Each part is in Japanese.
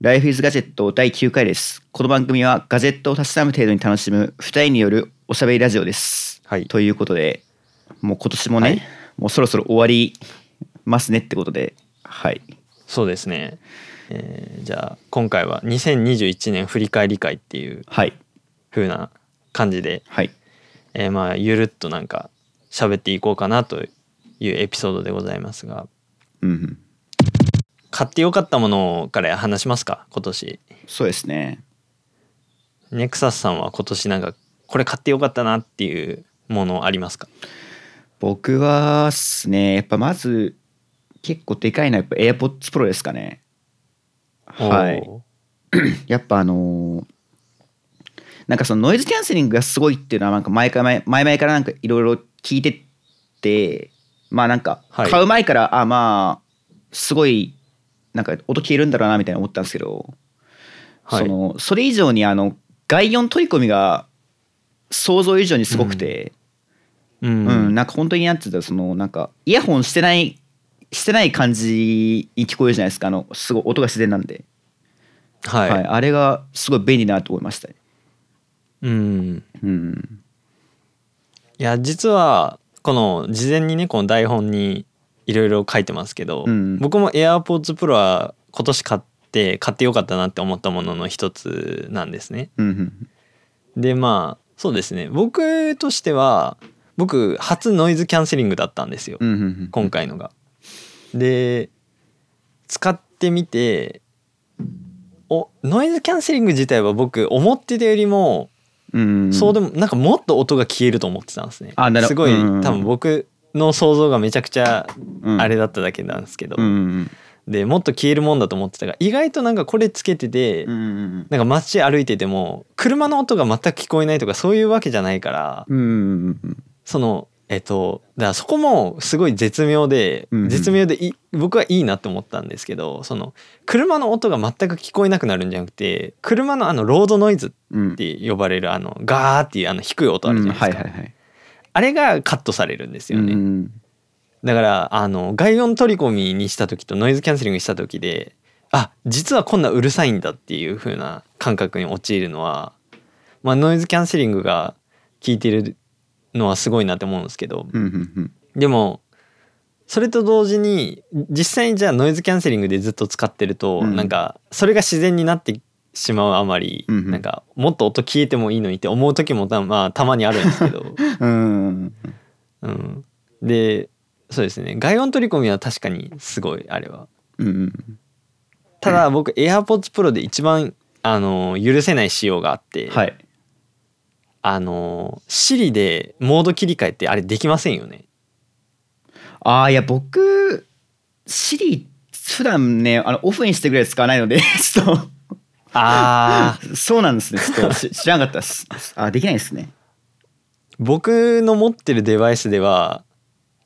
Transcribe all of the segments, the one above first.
ライフイズガジェット第9回です。この番組はガジェットをたしなむ程度に楽しむ2人によるおしゃべりラジオです。はい、ということで、もう今年もね、はい、もうそろそろ終わりますねってことで、はい。そうですね。じゃあ今回は2021年振り返り会っていう風な感じで、はい、まあゆるっとなんか喋っていこうかなというエピソードでございますが、うんうん、買ってよかったものから話しますか。今年そうですね、ネクサスさんは今年なんかこれ買ってよかったなっていうものありますか。僕はっすね、やっぱまず結構でかいのはやっぱ AirPods Pro ですかね。はい、やっぱなんかそのノイズキャンセリングがすごいっていうのはなんか前々からなんかいろいろ聞いてって、まあなんか買う前から、はい、あまあすごいなんか音消えるんだろうなみたいな思ったんですけど、はい、それ以上に外音取り込みが想像以上にすごくて、うんうんうん、なんか本当になんて言うんだろう、そのなんかイヤホンしてない感じに聞こえるじゃないですか。すごい音が自然なんで、はいはい、あれがすごい便利だなと思いましたね。うんうん、いや実はこの事前にねこの台本にいろいろ書いてますけど、うん、僕も AirPods Pro は今年買ってよかったなって思ったものの一つなんですね、うん、でまあそうですね、僕としては僕初ノイズキャンセリングだったんですよ、うん、今回のが。で使ってみてノイズキャンセリング自体は僕思ってたよりも、うん、そうでもなんかもっと音が消えると思ってたんですね。あ、なるほど。すごい、うん、多分僕の想像がめちゃくちゃあれだっただけなんですけど、うん、でもっと消えるもんだと思ってたが意外となんかこれつけてて、うん、なんか街歩いてても車の音が全く聞こえないとかそういうわけじゃないから、うん、だからそこもすごい絶妙で僕はいいなと思ったんですけど、その車の音が全く聞こえなくなるんじゃなくて車のロードノイズって呼ばれるガーっていう低い音あるじゃないですか、うんはいはいはい、あれがカットされるんですよね、うん、だから外音取り込みにした時とノイズキャンセリングした時であ実はこんなうるさいんだっていう風な感覚に陥るのは、まあ、ノイズキャンセリングが効いてるのはすごいなって思うんですけど、うんうんうん、でもそれと同時に実際にじゃあノイズキャンセリングでずっと使ってると、うん、なんかそれが自然になってしまうあまり、うんうん、なんかもっと音消えてもいいのにって思う時もまあ、たまにあるんですけどうん、うん、でそうですね、外音取り込みは確かにすごいあれは、うんうん、ただ僕 AirPods Pro で一番許せない仕様があって、はい、Siri でモード切り替えってあれできませんよね。ああいや僕 Siri 普段ねオフにしてくれ使わないのでちょっとああそうなんですね、ちょっと知らなかったです。あできないですね。僕の持ってるデバイスでは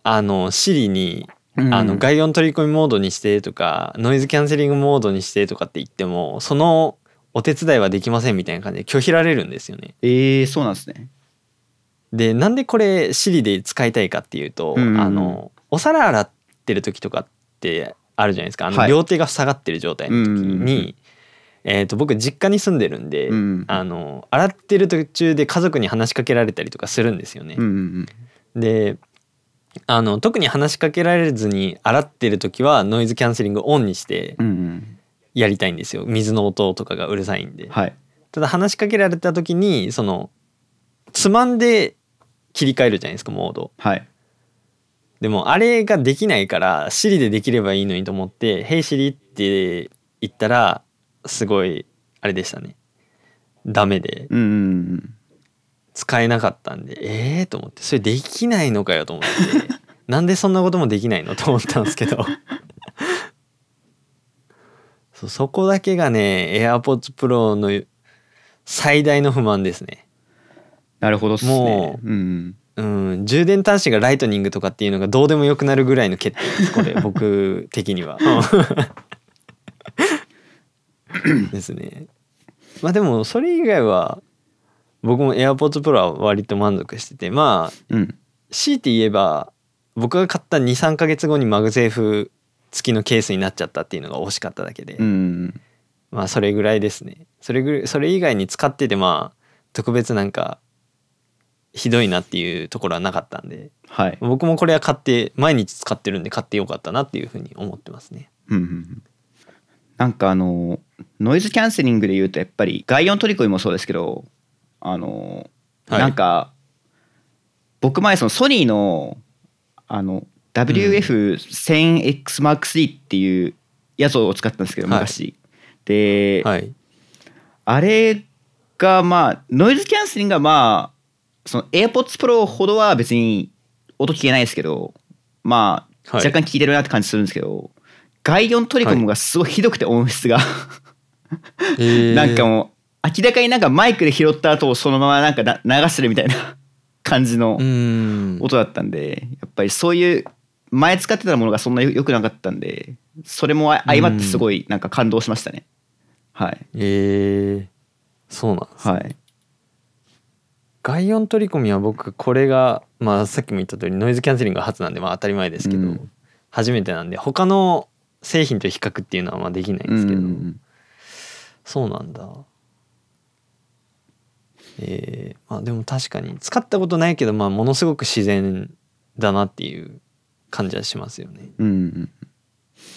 Siri に外音取り込みモードにしてとか、うん、ノイズキャンセリングモードにしてとかって言ってもそのお手伝いはできませんみたいな感じで拒否られるんですよね。そうなんですね。でなんでこれ Siri で使いたいかっていうと、うんうん、お皿洗ってる時とかってあるじゃないですか、はい、両手が下がってる状態の時に、うんうんうん、僕実家に住んでるんで、うん、洗ってる途中で家族に話しかけられたりとかするんですよね、うんうんうん、で特に話しかけられずに洗ってる時はノイズキャンセリングオンにして、うんうんやりたいんですよ、水の音とかがうるさいんで、はい、ただ話しかけられた時につまんで切り替えるじゃないですかモード、はい、でもあれができないから Siri でできればいいのにと思って「Hey Siri」って言ったらすごいあれでしたね、ダメで、うんうんうん、使えなかったんでと思って、それできないのかよと思ってなんでそんなこともできないのと思ったんですけどそこだけがね AirPods Pro の最大の不満ですね。なるほどっすね。もう、うんうん、充電端子がライトニングとかっていうのがどうでもよくなるぐらいの欠点ですこれ僕的にはですね。まあでもそれ以外は僕も AirPods Pro は割と満足してて、まあ、うん、強いて言えば僕が買った 2,3 ヶ月後にMagSafe付きのケースになっちゃったっていうのが惜しかっただけで、うん、まあそれぐらいですね。それ以外に使ってて、まあ特別なんかひどいなっていうところはなかったんで、はい、僕もこれは買って毎日使ってるんで買ってよかったなっていうふうに思ってますね。うんうんうん、なんかノイズキャンセリングでいうとやっぱり外音取り込みもそうですけど、はい、なんか僕前そのソニーのWF-1000X Mark III っていうやつを使ったんですけど昔、はい、で、はい、あれがまあノイズキャンセリングがまあその AirPods Pro ほどは別に音聞けないですけど、まあ若干聞いてるなって感じするんですけど、はい、外音取り込むがすごいひどくて音質がなんかもう明らかになんかマイクで拾った後をそのままなんか流してるみたいな感じの音だったんで、やっぱりそういう前使ってたものがそんな良くなかったんで、それも相まってすごいなんか感動しましたね。はい。そうなんですね。はい。外音取り込みは僕これがまあさっきも言った通りノイズキャンセリングが初なんでまあ当たり前ですけど、うん、初めてなんで他の製品と比較っていうのはまあできないんですけど、うん、そうなんだ。まあ、でも確かに使ったことないけど、まあ、ものすごく自然だなっていう感じはしますよね。うん、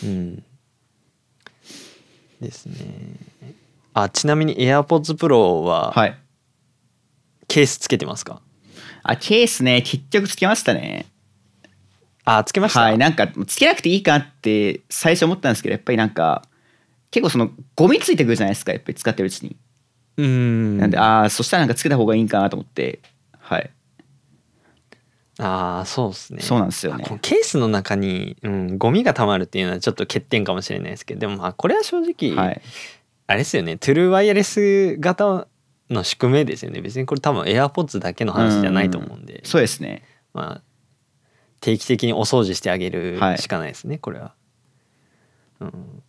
うん、ですね。あ、ちなみに AirPods Pro は、はい、ケースつけてますか？あ、ケースね、結局つけましたね。あ、つけました。はい、なんかつけなくていいかって最初思ったんですけど、やっぱりなんか結構そのゴミついてくるじゃないですか、やっぱり使ってるうちに。なんでそしたらなんかつけた方がいいんかなと思って、はい、そうですね。そうなんですよね。ケースの中に、うん、ゴミがたまるっていうのはちょっと欠点かもしれないですけど、でもまあこれは正直、はい、あれですよね、トゥルーワイヤレス型の宿命ですよね。別にこれ多分 AirPods だけの話じゃないと思うんで、そうですね。まあ定期的にお掃除してあげるしかないですね、はい、これは。うん、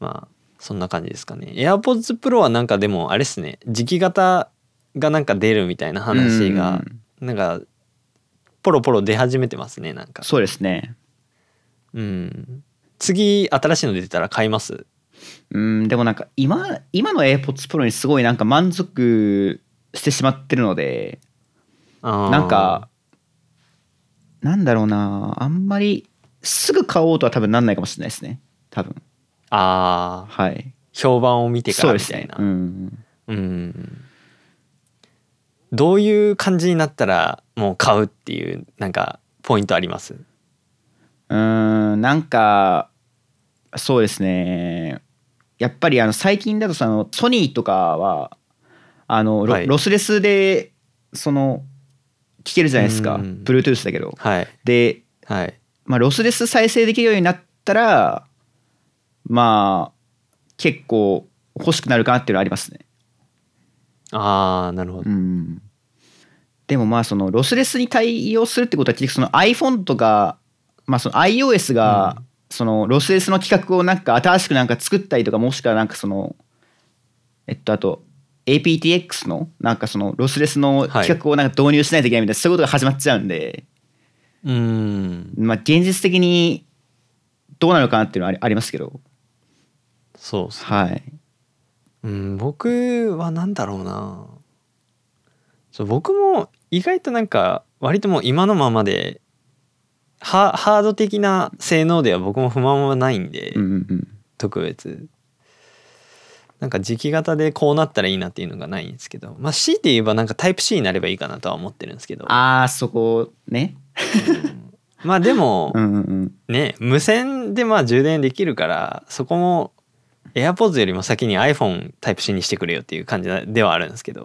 まあそんな感じですかね。 AirPods Pro はなんかでもあれですね、磁気型がなんか出るみたいな話がなんかポロポロ出始めてますね。なんかそうですね。うん、次新しいの出たら買います？でもなんか今の AirPods Pro にすごいなんか満足してしまってるので、なんかなんだろうな、あんまりすぐ買おうとは多分なんないかもしれないですね、多分。はい、評判を見てからみたいな。そうですね。うん、どういう感じになったらもう買うっていうなんかポイントあります？なんかそうですね、やっぱり最近だとソニーとかははい、ロスレスでその聞けるじゃないですか、 Bluetooth だけど、はい、で、はい、まあ、ロスレス再生できるようになったらまあ結構欲しくなるかなっていうのはありますね。なるほど。うん、でもまあそのロスレスに対応するってことは結局その iPhone とか、まあ、その iOS がそのロスレスの規格をなんか新しくなんか作ったりとか、もしくはなんかそのあと aptX のなんかそのロスレスの規格をなんか導入しないといけないみたいな、そういうことが始まっちゃうんで、まあ現実的にどうなるかなっていうのはありますけど。そうですね。はい。僕はなんだろうな。僕も意外となんか割ともう今のままでハード的な性能では僕も不満はないんで、特別なんか磁気型でこうなったらいいなっていうのがないんですけど、まあ C で言えばなんかタイプ C になればいいかなとは思ってるんですけど。そこね。まあでもね、無線でまあ充電できるから、そこも AirPods よりも先に iPhone Type-C にしてくれよっていう感じではあるんですけど、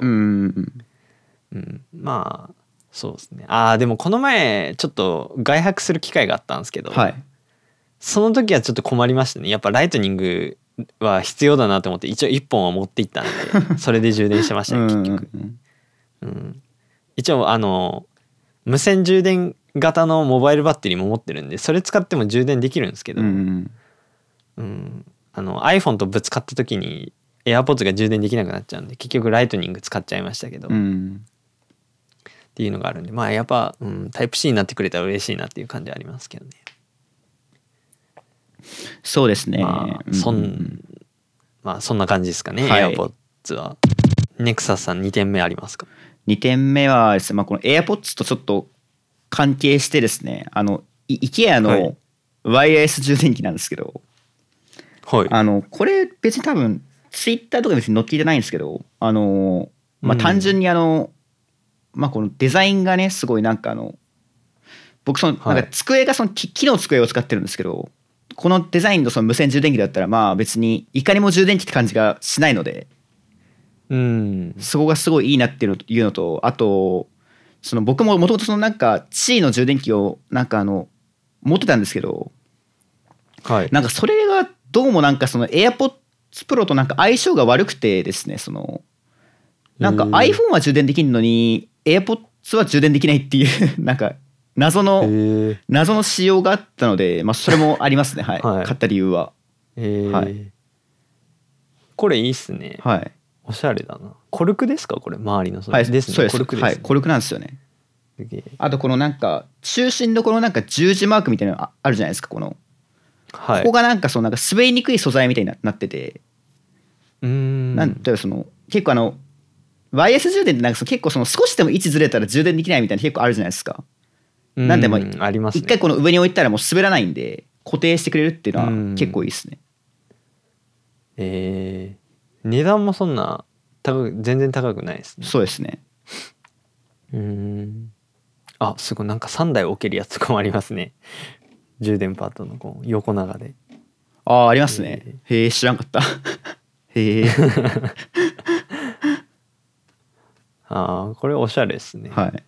まあそうですね。でもこの前ちょっと外泊する機会があったんですけど、はい、その時はちょっと困りましたね。やっぱライトニングは必要だなと思って一応1本は持っていったんでそれで充電してましたね結局。一応無線充電型のモバイルバッテリーも持ってるんで、それ使っても充電できるんですけど、iPhone とぶつかった時に AirPods が充電できなくなっちゃうんで結局ライトニング使っちゃいましたけど、っていうのがあるんで、まあやっぱ、タイプ C になってくれたら嬉しいなっていう感じはありますけどね。そうですね。まあ、まあそんな感じですかね、はい、AirPods は。ネクサスさん2点目ありますか？2点目はですね、まあ、この AirPods とちょっと関係してですね、あの IKEA のワイヤレス充電器なんですけど、はい、あのこれ別に多分 Twitter とか別に載っけてないんですけど、まあ、単純にまあ、このデザインがねすごいなんか僕そのなんか机がその木の机を使ってるんですけど、このデザインのその無線充電器だったらまあ別にいかにも充電器って感じがしないので、そこがすごいいいなっていうのと、あとその僕ももともとそのなんかCの充電器をなんか持ってたんですけど、なんかそれがどうもなんかその AirPods Pro となんか相性が悪くてですね、そのなんか iPhone は充電できるのに AirPods は充電できないっていうなんか謎の仕様があったので、まあ、それもありますね、はい、はい、買った理由は、はい、これいいっすね、はい、おしゃれだな。コルクですかこれ、周りのそれ、はい、ですね、そうです、コルクです、ね、はい、コルクなんですよね。あとこのなんか中心のこのなんか十字マークみたいなのあるじゃないですか、はい、ここがなんかそのなんか滑りにくい素材みたいになってて、なんていうその結構ワイヤレス充電ってなんか結構その少しでも位置ずれたら充電できないみたいな結構あるじゃないですか。なんでまあ一回この上に置いたらもう滑らないんで固定してくれるっていうのは結構いいですね。値段もそんな全然高くないですね。そうですね。あ、すごいなんか3台置けるやつとかもありますね。充電パートのこう横長で。ああ、ありますね。へえ、知らんかった。へえ。ああ、これおしゃれですね。はい。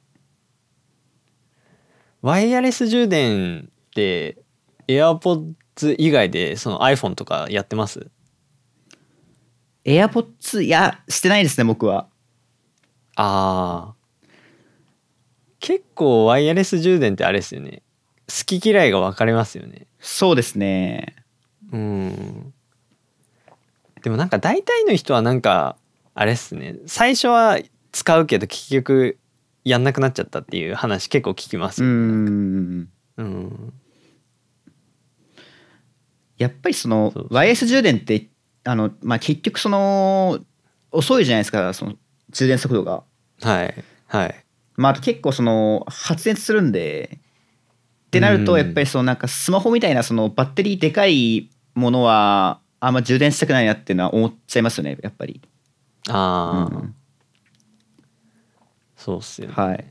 ワイヤレス充電って AirPods 以外でその iPhone とかやってます？ AirPods いやしてないですね僕は。ああ、結構ワイヤレス充電ってあれですよね、好き嫌いが分かれますよね。そうですね。でもなんか大体の人はなんかあれですね、最初は使うけど結局やんなくなっちゃったっていう話結構聞きますよね。やっぱりそのワイヤレス充電ってまあ、結局その遅いじゃないですか、その充電速度が。はいはい。まあ、あと結構その発熱するんでってなると、やっぱりそのなんかスマホみたいなそのバッテリーでかいものはあんま充電したくないなっていうのは思っちゃいますよねやっぱり。ああ。そうっすよね。はい。い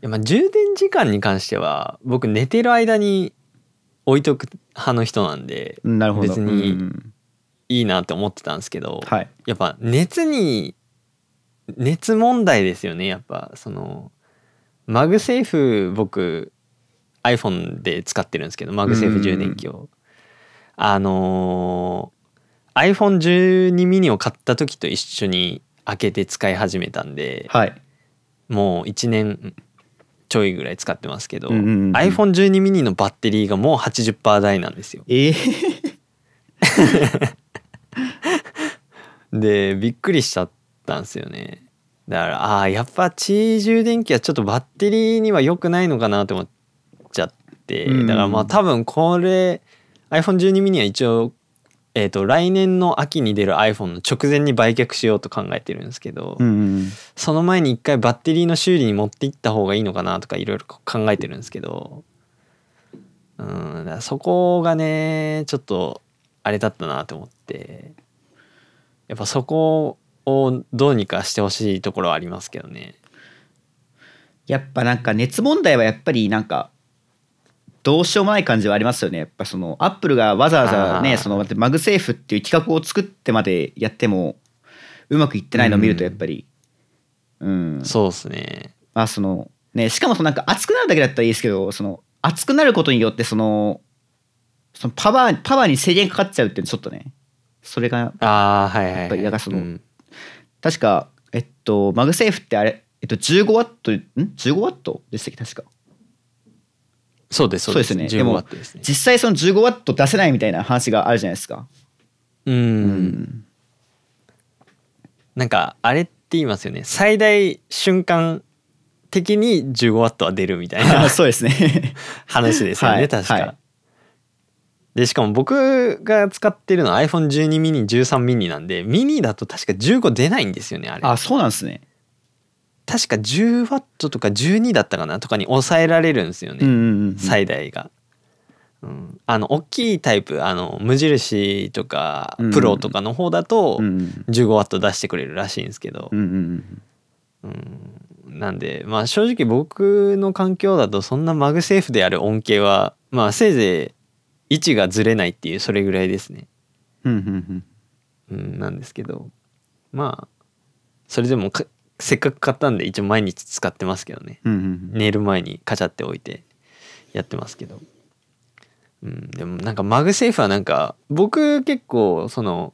や、まあ充電時間に関しては僕寝てる間に置いとく派の人なんで、なるほど、別にいいなって思ってたんですけど、はい、やっぱ熱問題ですよね。やっぱそのMagSafe、僕 iPhone で使ってるんですけど、MagSafe充電器を、iPhone12 mini を買った時と一緒に開けて使い始めたんで、はい、もう1年ちょいぐらい使ってますけど、iPhone12 mini のバッテリーがもう 80% 台なんですよ。でびっくりしちゃったんですよね。だからやっぱ地位充電器はちょっとバッテリーには良くないのかなって思っちゃって、だからまあ多分これ iPhone12 mini は一応来年の秋に出る iPhone の直前に売却しようと考えてるんですけど、その前に一回バッテリーの修理に持っていった方がいいのかなとかいろいろ考えてるんですけど、だからそこがねちょっとあれだったなと思って、やっぱそこをどうにかしてほしいところはありますけどね。やっぱなんか熱問題はやっぱりなんかどうしようもない感じはありますよね。やっぱそのアップルがわざわざね、そのマグセーフっていう企画を作ってまでやってもうまくいってないのを見るとやっぱり、そうですね。まあそのね、しかもそのなんか熱くなるだけだったらいいですけど、その熱くなることによってそのパワーに制限かかっちゃうってちょっとね、それがやっぱりだからその、確かマグセーフってあれ15ワット15ワットでしたっけ確か。そうですね。でも実際その15ワット出せないみたいな話があるじゃないですか。なんかあれって言いますよね、最大瞬間的に15ワットは出るみたいな。そうですね。話ですよね、はい、確か、はい、でしかも僕が使ってるのは iPhone12 ミニ13ミニなんで、ミニだと確か15出ないんですよね、あれ。あ、そうなんですね。確か 10W とか12だったかなとかに抑えられるんですよね、うんうんうん、最大が、うん、大きいタイプ、無印とかプロとかの方だと 15W 出してくれるらしいんですけど、うんうんうんうん、なんで、まあ、正直僕の環境だとそんなMagSafeである恩恵は、まあ、せいぜい位置がずれないっていうそれぐらいですね、うんうんうんうん、なんですけど、まあそれでもせっかく買ったんで一応毎日使ってますけどね、うんうんうん、寝る前にカチャって置いてやってますけど、うん、でもなんかマグセーフはなんか僕結構その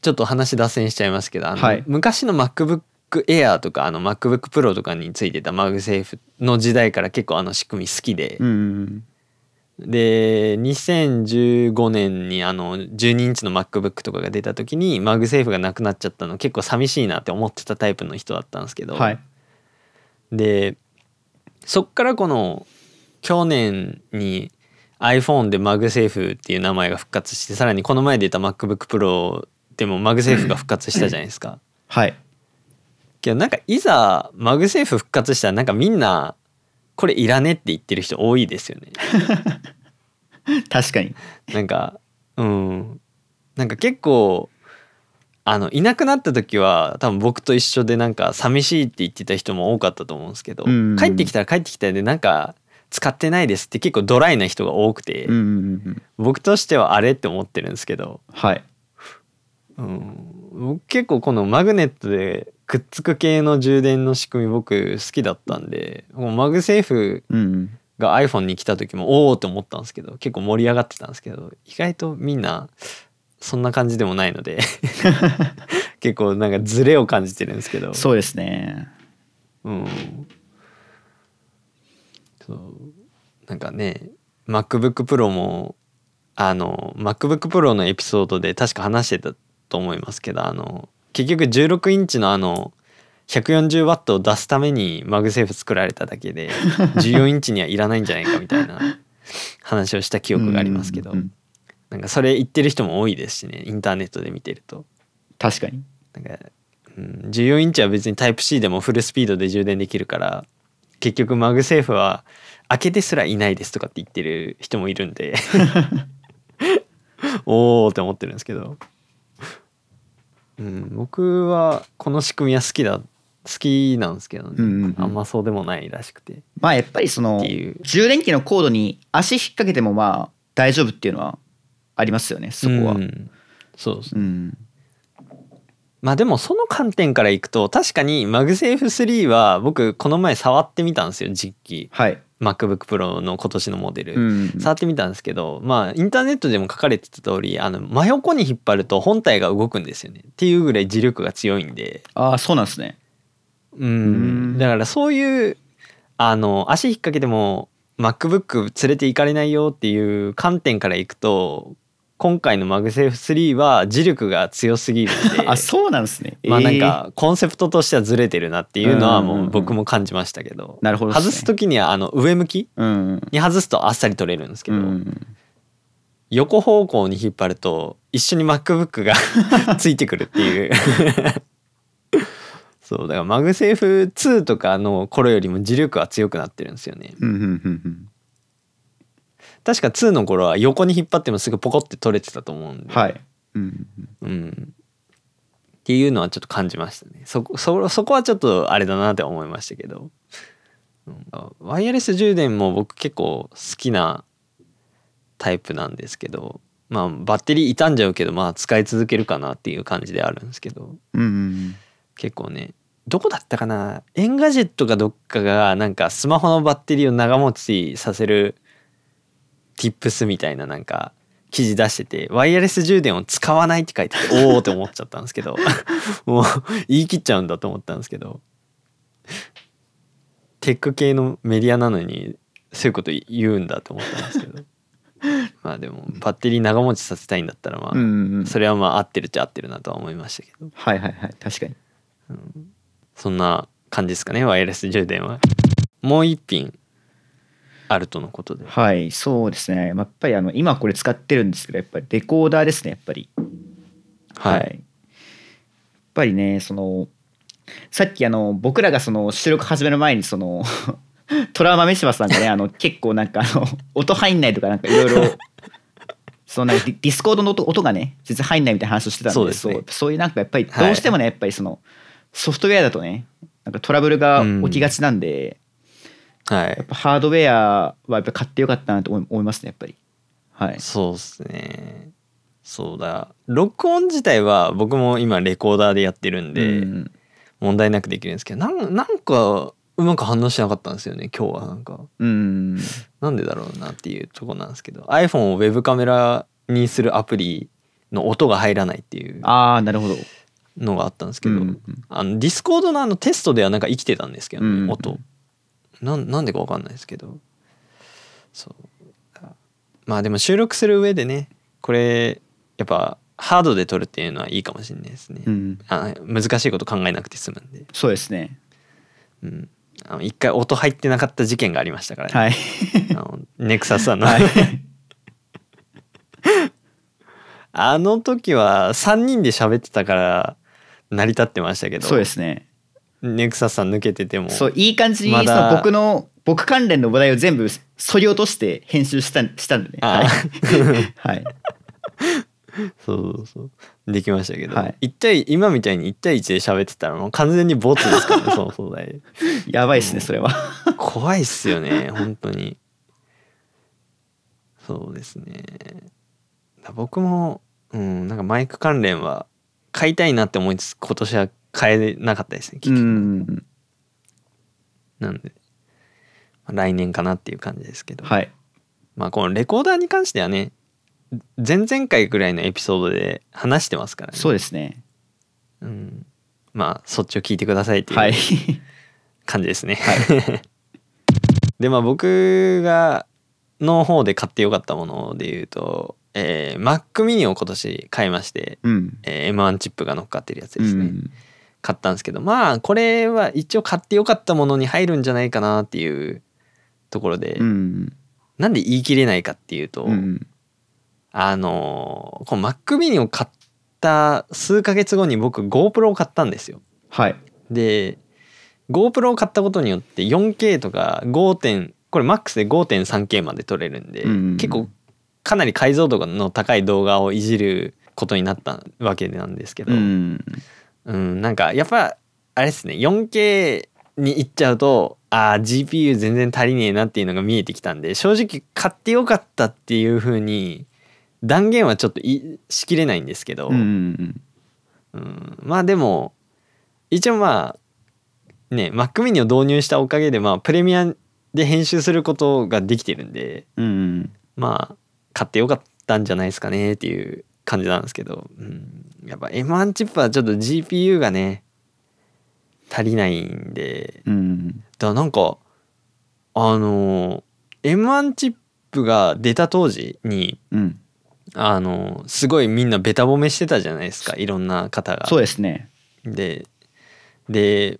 ちょっと話脱線しちゃいますけど、はい、昔の MacBook Air とかMacBook Pro とかについてたマグセーフの時代から結構仕組み好きで、うんうんうん、で2015年に12インチの MacBook とかが出た時にマグセーフがなくなっちゃったの結構寂しいなって思ってたタイプの人だったんですけど、はい、でそっからこの去年にiPhone で MagSafe っていう名前が復活して、さらにこの前出た MacBook Pro でも MagSafe が復活したじゃないですか。はい。けどなんかいざ MagSafe 復活したらなんかみんなこれいらねって言ってる人多いですよね。確かに。なんかうん。なんか結構いなくなった時は多分僕と一緒でなんか寂しいって言ってた人も多かったと思うんですけど、帰ってきたら帰ってきたでなんか使ってないですって結構ドライな人が多くて、うんうんうん、僕としてはあれって思ってるんですけど、はい、うん、僕結構このマグネットでくっつく系の充電の仕組み僕好きだったんで、マグセーフが iPhone に来た時もおおって思ったんですけど、結構盛り上がってたんですけど、意外とみんなそんな感じでもないので結構なんかズレを感じてるんですけど、そうですね、うん。なんかね MacBook Pro もMacBook Pro のエピソードで確か話してたと思いますけど、結局16インチの140W を出すためにマグセーフ作られただけで14インチにはいらないんじゃないかみたいな話をした記憶がありますけど、うんうんうん、なんかそれ言ってる人も多いですしね、インターネットで見てると。確かになんか、うん、14インチは別に Type-C でもフルスピードで充電できるから、結局マグセーフは開けてすらいないですとかって言ってる人もいるんでおーって思ってるんですけど、うん、僕はこの仕組みは好きなんですけどね、うんうんうん、あんまそうでもないらしくて、まあやっぱりその充電器のコードに足引っ掛けてもまあ大丈夫っていうのはありますよね、そこは、うん、そうですね、うん、まあでもその観点からいくと確かにマグセーフ3は僕この前触ってみたんですよ、実機、はい、MacBook Pro の今年のモデル、うんうん、触ってみたんですけど、まあインターネットでも書かれてた通り、真横に引っ張ると本体が動くんですよねっていうぐらい磁力が強いんで。ああ、そうなんですね。うん、うん、だからそういう足引っ掛けても MacBook 連れて行かれないよっていう観点からいくと、今回の MagSafe 3は磁力が強すぎるんであ、そうなんですね。まあなんかコンセプトとしてはずれてるなっていうのはもう僕も感じましたけど、なるほど、ね、外す時には上向きに外すとあっさり取れるんですけど、うんうん、横方向に引っ張ると一緒に MacBook がついてくるっていうそうだから MagSafe 2とかの頃よりも磁力は強くなってるんですよね、うんうんうんうん、確か2の頃は横に引っ張ってもすぐポコって取れてたと思うんで、はい、うんうん、っていうのはちょっと感じましたね。そこはちょっとあれだなって思いましたけど、ワイヤレス充電も僕結構好きなタイプなんですけど、まあバッテリー傷んじゃうけどまあ使い続けるかなっていう感じであるんですけど、うんうん、結構ね、どこだったかな、エンガジェットかどっかがなんかスマホのバッテリーを長持ちさせるTips みたいななんか記事出してて、ワイヤレス充電を使わないって書いてておおって思っちゃったんですけどもう言い切っちゃうんだと思ったんですけど、テック系のメディアなのにそういうこと言うんだと思ったんですけどまあでもバッテリー長持ちさせたいんだったらまあそれはまあ合ってるっちゃ合ってるなとは思いましたけど、はいはいはい、確かに、うん、そんな感じですかね、ワイヤレス充電は。もう一品あるとのことで、はい、そうですね。やっぱり今これ使ってるんですけど、やっぱりレコーダーですね、やっぱり、はい、はい、やっぱりね、そのさっき僕らがその収録始める前にそのトラウマメシバさんがね結構なんか音入んないとかなんかいろいろそのなんかディスコードの 音がね全然入んないみたいな話をしてたんで、そうですね、そういうなんかやっぱりどうしてもね、はい、やっぱりそのソフトウェアだとねなんかトラブルが起きがちなんで、うん、はい、やっぱハードウェアはやっぱ買ってよかったなと思いますね、やっぱり、はい、そうですね。そうだ、録音自体は僕も今レコーダーでやってるんで、うん、問題なくできるんですけど、なんかうまく反応しなかったんですよね今日は。なんか、うん、なんでだろうなっていうとこなんですけど、 iPhone をウェブカメラにするアプリの音が入らないっていうのがあったんですけど、うん、ディスコードのテストではなんか生きてたんですけど、ね、うん、音なんでか分かんないですけど、そうまあでも収録する上でね、これやっぱハードで撮るっていうのはいいかもしれないですね、うん、難しいこと考えなくて済むんで。そうですね、うん、一回音入ってなかった事件がありましたからね、はい、ネクサスさんの、はい、時は3人で喋ってたから成り立ってましたけど、そうですね、ネクサスさん抜けててもそういい感じに、まだその僕関連の話題を全部そり落として編集したんでね、はいはい、そうできましたけど、はい、今みたいに1対1で喋ってたらもう完全にボツですからねその壮大やばいっすね、それは怖いっすよね本当に。そうですね、僕も、うん、なんかマイク関連は買いたいなって思いつつ今年は買えなかったですね、結局。うんなんで、まあ、来年かなっていう感じですけど、はい、まあこのレコーダーに関してはね前々回ぐらいのエピソードで話してますからね。そうですね、うん、まあそっちを聞いてくださいっていう、はい、感じですね、はい、でまあ僕がの方で買ってよかったものでいうと、Mac mini を今年買いまして、うん、M1 チップが乗っかってるやつですね、うん、買ったんですけど、まあこれは一応買ってよかったものに入るんじゃないかなっていうところで、うん、なんで言い切れないかっていうと、うん、この Mac mini を買った数ヶ月後に僕 GoPro を買ったんですよ。はい。で GoPro を買ったことによって 4K とかこれ MAX で 5.3K まで撮れるんで、うんうんうん、結構かなり解像度の高い動画をいじることになったわけなんですけど、うん、うん、なんかやっぱあれですね、 4K に行っちゃうとGPU 全然足りねえなっていうのが見えてきたんで、正直買ってよかったっていう風に断言はちょっとしきれないんですけど、うんうんうん、まあでも一応まあね Mac mini を導入したおかげで、まあプレミアで編集することができてるんで、うんうん、まあ買ってよかったんじゃないですかねっていう感じなんですけど、うん、やっぱ M1 チップはちょっと GPU がね足りないんで、うん、だからなんかM1 チップが出た当時に、うん、すごいみんなベタ褒めしてたじゃないですか、いろんな方が。そうですね。で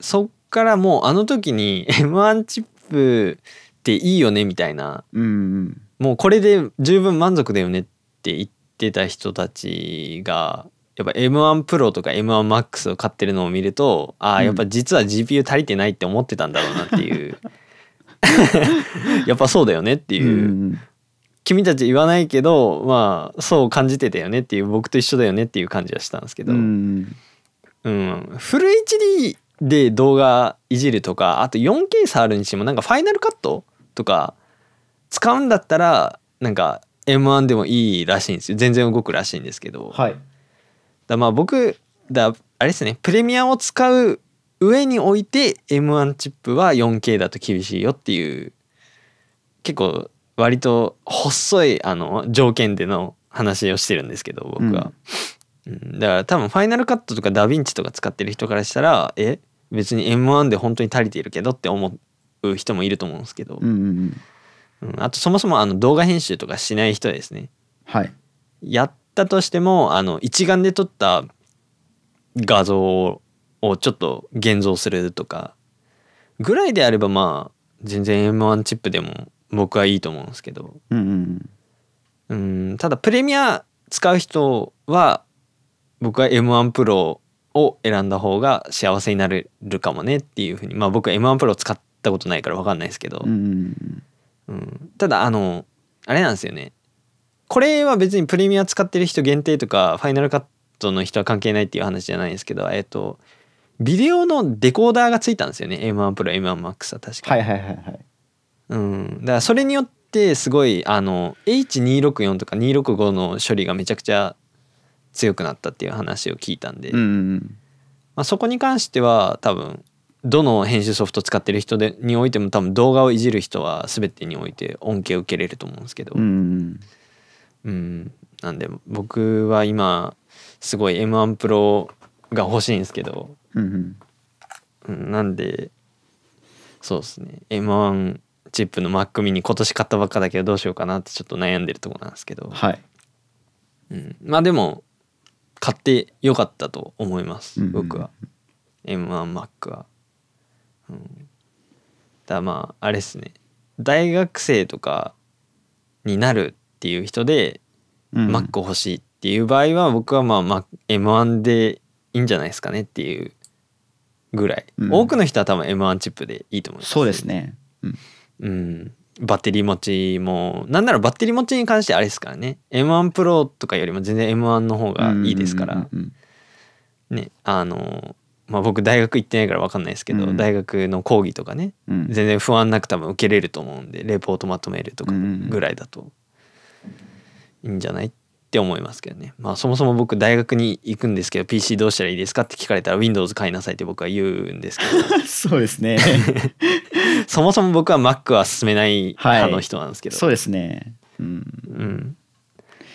そっからもう時に M1 チップっていいよねみたいな、うんうん、もうこれで十分満足だよねって言ってた人たちがやっぱ M1 Pro とか M1 Max を買ってるのを見ると、やっぱ実は GPU 足りてないって思ってたんだろうなっていうやっぱそうだよねっていう、うんうん、君たち言わないけどまあそう感じてたよねっていう、僕と一緒だよねっていう感じはしたんですけど、うん、うん、フル HD で動画いじるとか、あと 4K 触るにしてもなんかファイナルカットとか使うんだったらなんか M1 でもいいらしいんですよ、全然動くらしいんですけど、はい、だまあ僕あれですね、プレミアを使う上において M1 チップは 4K だと厳しいよっていう、結構割と細い条件での話をしてるんですけど僕は、うん、だから多分ファイナルカットとかダヴィンチとか使ってる人からしたら別に M1 で本当に足りているけどって思う人もいると思うんですけど、うんうんうんうん、あとそもそも動画編集とかしない人ですね、はい、やったとしても一眼で撮った画像をちょっと現像するとかぐらいであればまあ全然 M1 チップでも僕はいいと思うんですけど、うんうん、ただプレミア使う人は僕は M1 プロを選んだ方が幸せになれるかもねっていうふうに、まあ僕は M1 プロ使ったことないから分かんないですけど、うんうん、ただあれなんですよね、これは別にプレミア使ってる人限定とかファイナルカットの人は関係ないっていう話じゃないんですけど、ビデオのデコーダーがついたんですよね M1 Pro M1 Max は確か、はいはいはいはい、うん、だからそれによってすごいH264 とか265の処理がめちゃくちゃ強くなったっていう話を聞いたんで、うんうんまあ、そこに関しては多分どの編集ソフト使ってる人でにおいても多分動画をいじる人は全てにおいて恩恵を受けれると思うんですけど、うんうんうん、なんで僕は今すごい M1 Pro が欲しいんですけど、うんうん、なんでそうですね M1 チップの Mac mini 今年買ったばっかだけどどうしようかなってちょっと悩んでるとこなんですけど、はいうん、まあでも買ってよかったと思います、うんうん、僕は M1 Mac は、うん、だまああれですね、大学生とかになるっていう人で Mac 欲しいっていう場合は僕はまあ M1 でいいんじゃないですかねっていうぐらい、うん、多くの人は多分 M1 チップでいいと思います、ね、そうですね、うんうん、バッテリー持ちもなんならバッテリー持ちに関してあれですからね M1 Pro とかよりも全然 M1 の方がいいですから、うんうんうん、ねまあ、僕大学行ってないから分かんないですけど、うん、大学の講義とかね、うん、全然不安なく多分受けれると思うんでレポートまとめるとかぐらいだといいんじゃないって思いますけどね、まあ、そもそも僕大学に行くんですけど PC どうしたらいいですかって聞かれたら Windows 買いなさいって僕は言うんですけどそうですねそもそも僕は Mac は進めない派の人なんですけど、はい、そうですね、うんうん、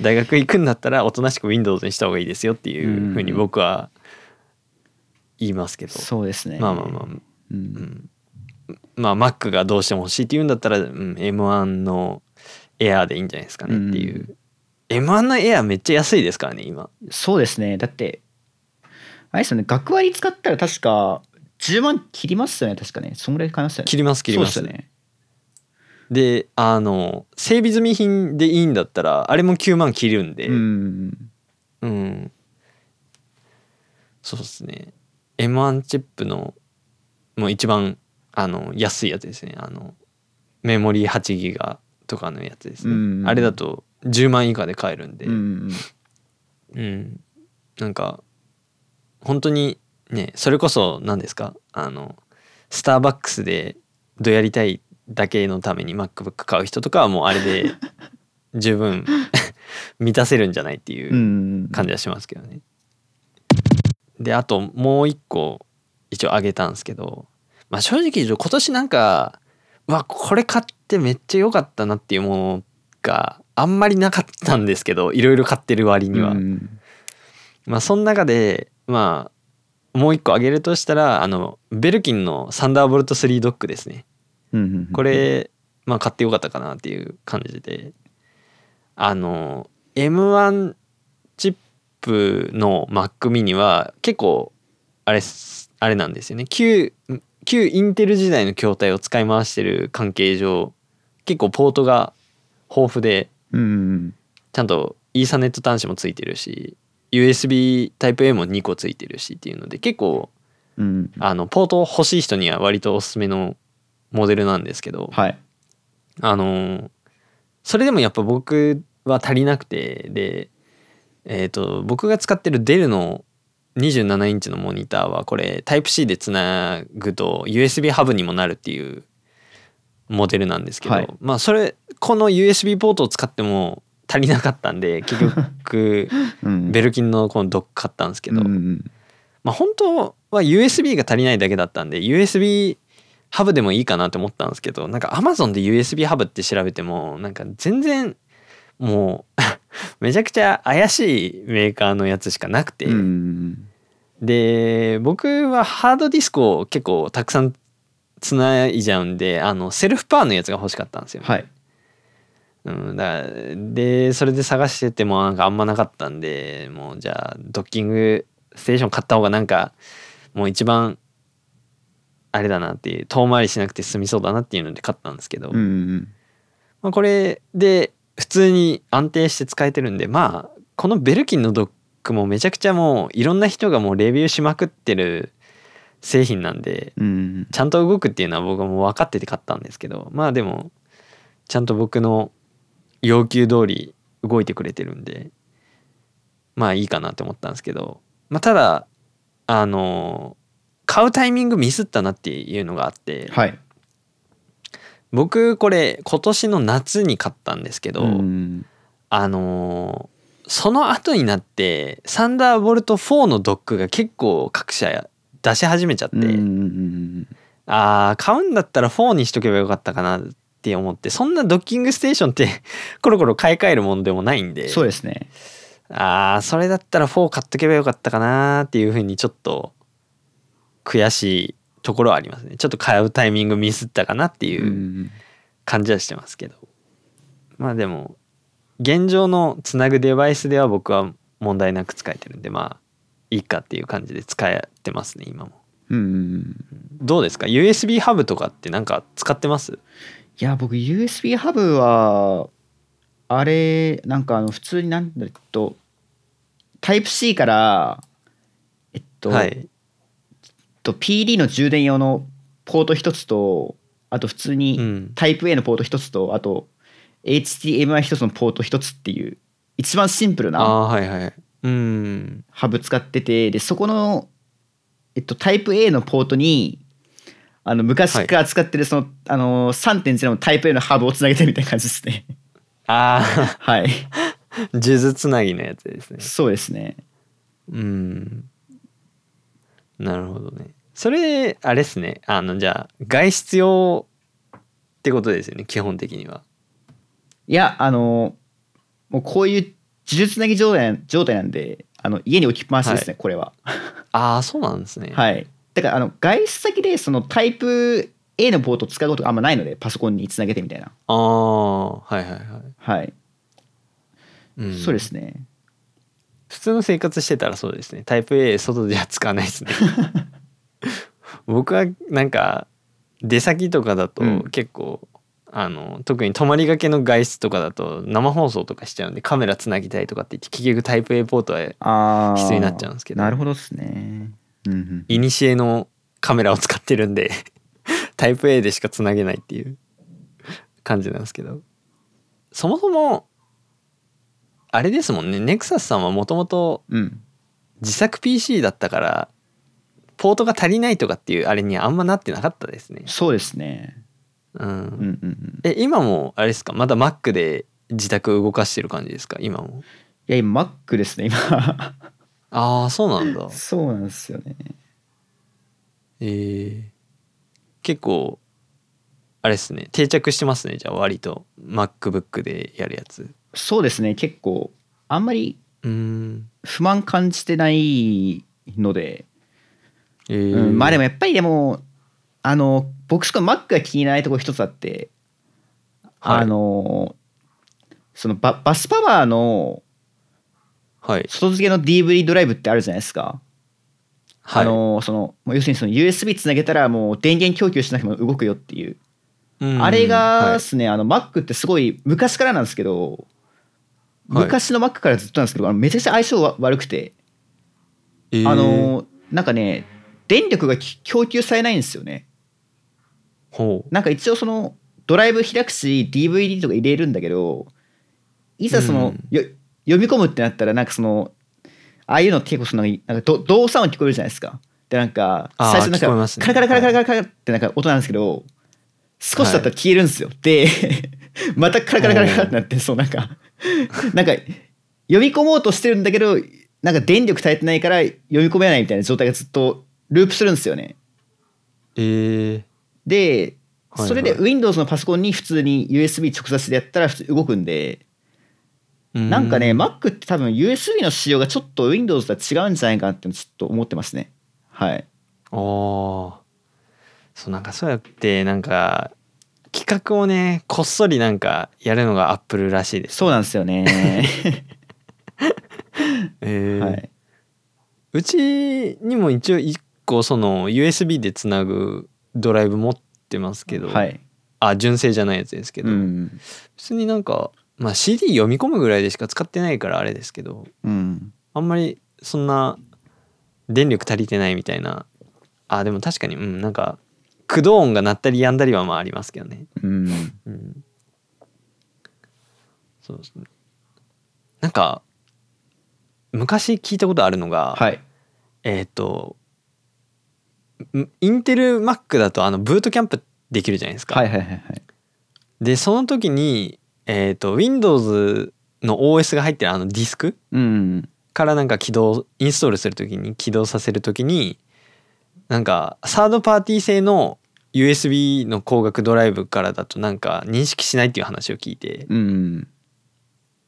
大学行くんだったらおとなしく Windows にした方がいいですよっていうふうに僕は言いますけど、うん、そうですね、まあまあまあ、うんうん、まあ Mac がどうしても欲しいって言うんだったら、うん、M1 の Air でいいんじゃないですかねっていう、うんM1 のエアめっちゃ安いですからね今。そうですね、だってあれですよね、学割使ったら確か10万切りますよね、確かねそんぐらい買いますよね、切りますそうですよね。で整備済み品でいいんだったらあれも9万切るんで、うんそうですね M1 チップのもう一番安いやつですね、メモリー 8GB とかのやつですね、うんうん、あれだと10万以下で買えるんで、うんうんうん、なんか本当にねそれこそ何ですかスターバックスでどやりたいだけのために MacBook 買う人とかはもうあれで十分満たせるんじゃないっていう感じはしますけどね、うんうんうん、であともう一個一応あげたんですけど、まあ、正直今年なんかうわこれ買ってめっちゃ良かったなっていうものがあんまりなかったんですけど、いろいろ買ってる割には、うん、まあその中でまあもう一個挙げるとしたらベルキンのサンダーボルト3ドックですね、うんうんうん、これまあ買ってよかったかなっていう感じで、M1 チップの Mac mini は結構あれなんですよね、旧インテル時代の筐体を使い回してる関係上結構ポートが豊富で、うん、ちゃんとイーサネット端子もついてるし USB タイプ A も2個ついてるしっていうので結構、うん、ポート欲しい人には割とおすすめのモデルなんですけど、はい、それでもやっぱ僕は足りなくて、で、僕が使ってるデルの27インチのモニターはこれ Type-C でつなぐと USB ハブにもなるっていうモデルなんですけど、はい、まあこの USB ポートを使っても足りなかったんで結局ベルキンのこのドック買ったんですけど、うんまあ、本当は USB が足りないだけだったんで USB ハブでもいいかなと思ったんですけど、なんか Amazon で USB ハブって調べてもなんか全然もうめちゃくちゃ怪しいメーカーのやつしかなくて、うんで僕はハードディスクを結構たくさんつないじゃうんでセルフパワーのやつが欲しかったんですよ、はいうん、だでそれで探しててもなんかあんまなかったんで、もうじゃあドッキングステーション買った方がなんかもう一番あれだなっていう、遠回りしなくて済みそうだなっていうので買ったんですけど、うんうんまあ、これで普通に安定して使えてるんで、まあこのベルキンのドックもめちゃくちゃもういろんな人がもうレビューしまくってる製品なんで、うんうん、ちゃんと動くっていうのは僕はもう分かってて買ったんですけど、まあでもちゃんと僕の要求通り動いてくれてるんでまあいいかなって思ったんですけど、まあ、ただ買うタイミングミスったなっていうのがあって、はい、僕これ今年の夏に買ったんですけど、うん、その後になってサンダーボルト4のドックが結構各社出し始めちゃって、うん、あー買うんだったら4にしとけばよかったかなって思って、そんなドッキングステーションってコロコロ買い替えるもんでもないんで、そうですね、あーそれだったら4買っとけばよかったかなっていう風にちょっと悔しいところはありますね。ちょっと買うタイミングミスったかなっていう感じはしてますけど、まあでも現状のつなぐデバイスでは僕は問題なく使えてるんで、まあいいかっていう感じで使ってますね今も。うんどうですか USB ハブとかってなんか使ってます？いや僕 USB ハブはあれなんか普通になんだとタイプ C からはいPD の充電用のポート1つと、あと普通にタイプ A のポート1つと、あと HDMI1 つのポート1つっていう一番シンプルなハブ使ってて、でそこのタイプ A のポートに昔から使ってるその3.0 のタイプ A のハブをつなげてみたいな感じですね。あはい数珠つなぎのやつですね。そうですね。うんなるほどね。それあれですね、じゃあ外出用ってことですよね基本的には。いやもうこういう呪術つなぎ状態なんで家に置きっぱなしですね、はい、これは。ああそうなんですね。はいだから外出先でそのタイプ A のポート使うことがあんまないので、パソコンにつなげてみたいな。ああはいはいはいはい、うん、そうですね。普通の生活してたらそうですね、タイプ A 外では使わないですね僕はなんか出先とかだと結構、うん、特に泊まりがけの外出とかだと生放送とかしちゃうんで、カメラつなぎたいとかって言って結局タイプ A ポートは必要になっちゃうんですけど。なるほどですね。いにしえのカメラを使ってるんでタイプ A でしかつなげないっていう感じなんですけど、そもそもあれですもんね、ネクサスさんはもともと自作 PC だったからポートが足りないとかっていうあれにあんまなってなかったですね。そうですね、うんうんうんうん、今もあれですか、まだ Mac で自宅動かしてる感じですか今も？いや今 Mac ですね今ああそうなんだ。そうなんですよね。結構あれですね、定着してますねじゃあ割と MacBook でやるやつ。そうですね、結構あんまり不満感じてないので、うん、まあでもやっぱりでも僕しか Mac が気にならないところ一つあって、はい、その バスパワーの外付けの DVD ドライブってあるじゃないですか、はい、その要するにその USB つなげたらもう電源供給しなくても動くよっていう、うん、あれがですね、はい、Mac ってすごい昔からなんですけど、昔の Mac からずっとなんですけど、めちゃくちゃ相性悪くて、なんかね電力が供給されないんですよね。ほう。なんか一応そのドライブ開くし DVD とか入れるんだけど、いざその、うん、読み込むってなったらなんかそのああいうのって結構そのなんか動作音聞こえるじゃないですか。でなんか最初なんかカラカラカラカラカラカラってなんか音なんですけど、少しだったら消えるんですよ、はい、でまたカラカラカラカラってなって、そうなんか読み込もうとしてるんだけどなんか電力耐えてないから読み込めないみたいな状態がずっとループするんですよね。でそれで Windows のパソコンに普通に USB 直差しでやったら普通動くんで、なんかね Mac って多分 USB の仕様がちょっと Windows とは違うんじゃないかなってちょっと思ってますね。はい。ああそうなんかそうやってなんか企画をねこっそりなんかやるのが Apple らしいです。そうなんですよねはい、うちにも一応1個その USB でつなぐドライブ持ってますけど、はい、あ純正じゃないやつですけど、うん、別になんか、まあ、CD 読み込むぐらいでしか使ってないからあれですけど、うん、あんまりそんな電力足りてないみたいな。あでも確かに、うん、なんか駆動音が鳴ったりやんだりはまあありますけどね、うんうん、そうですね。なんか昔聞いたことあるのが、はい、インテル Mac だとブートキャンプできるじゃないですか、はいはいはいはい、でその時に、Windows の OS が入ってるディスク、うん、からなんか起動インストールするときに起動させるときになんかサードパーティー製の USB の光学ドライブからだとなんか認識しないっていう話を聞いて、うん、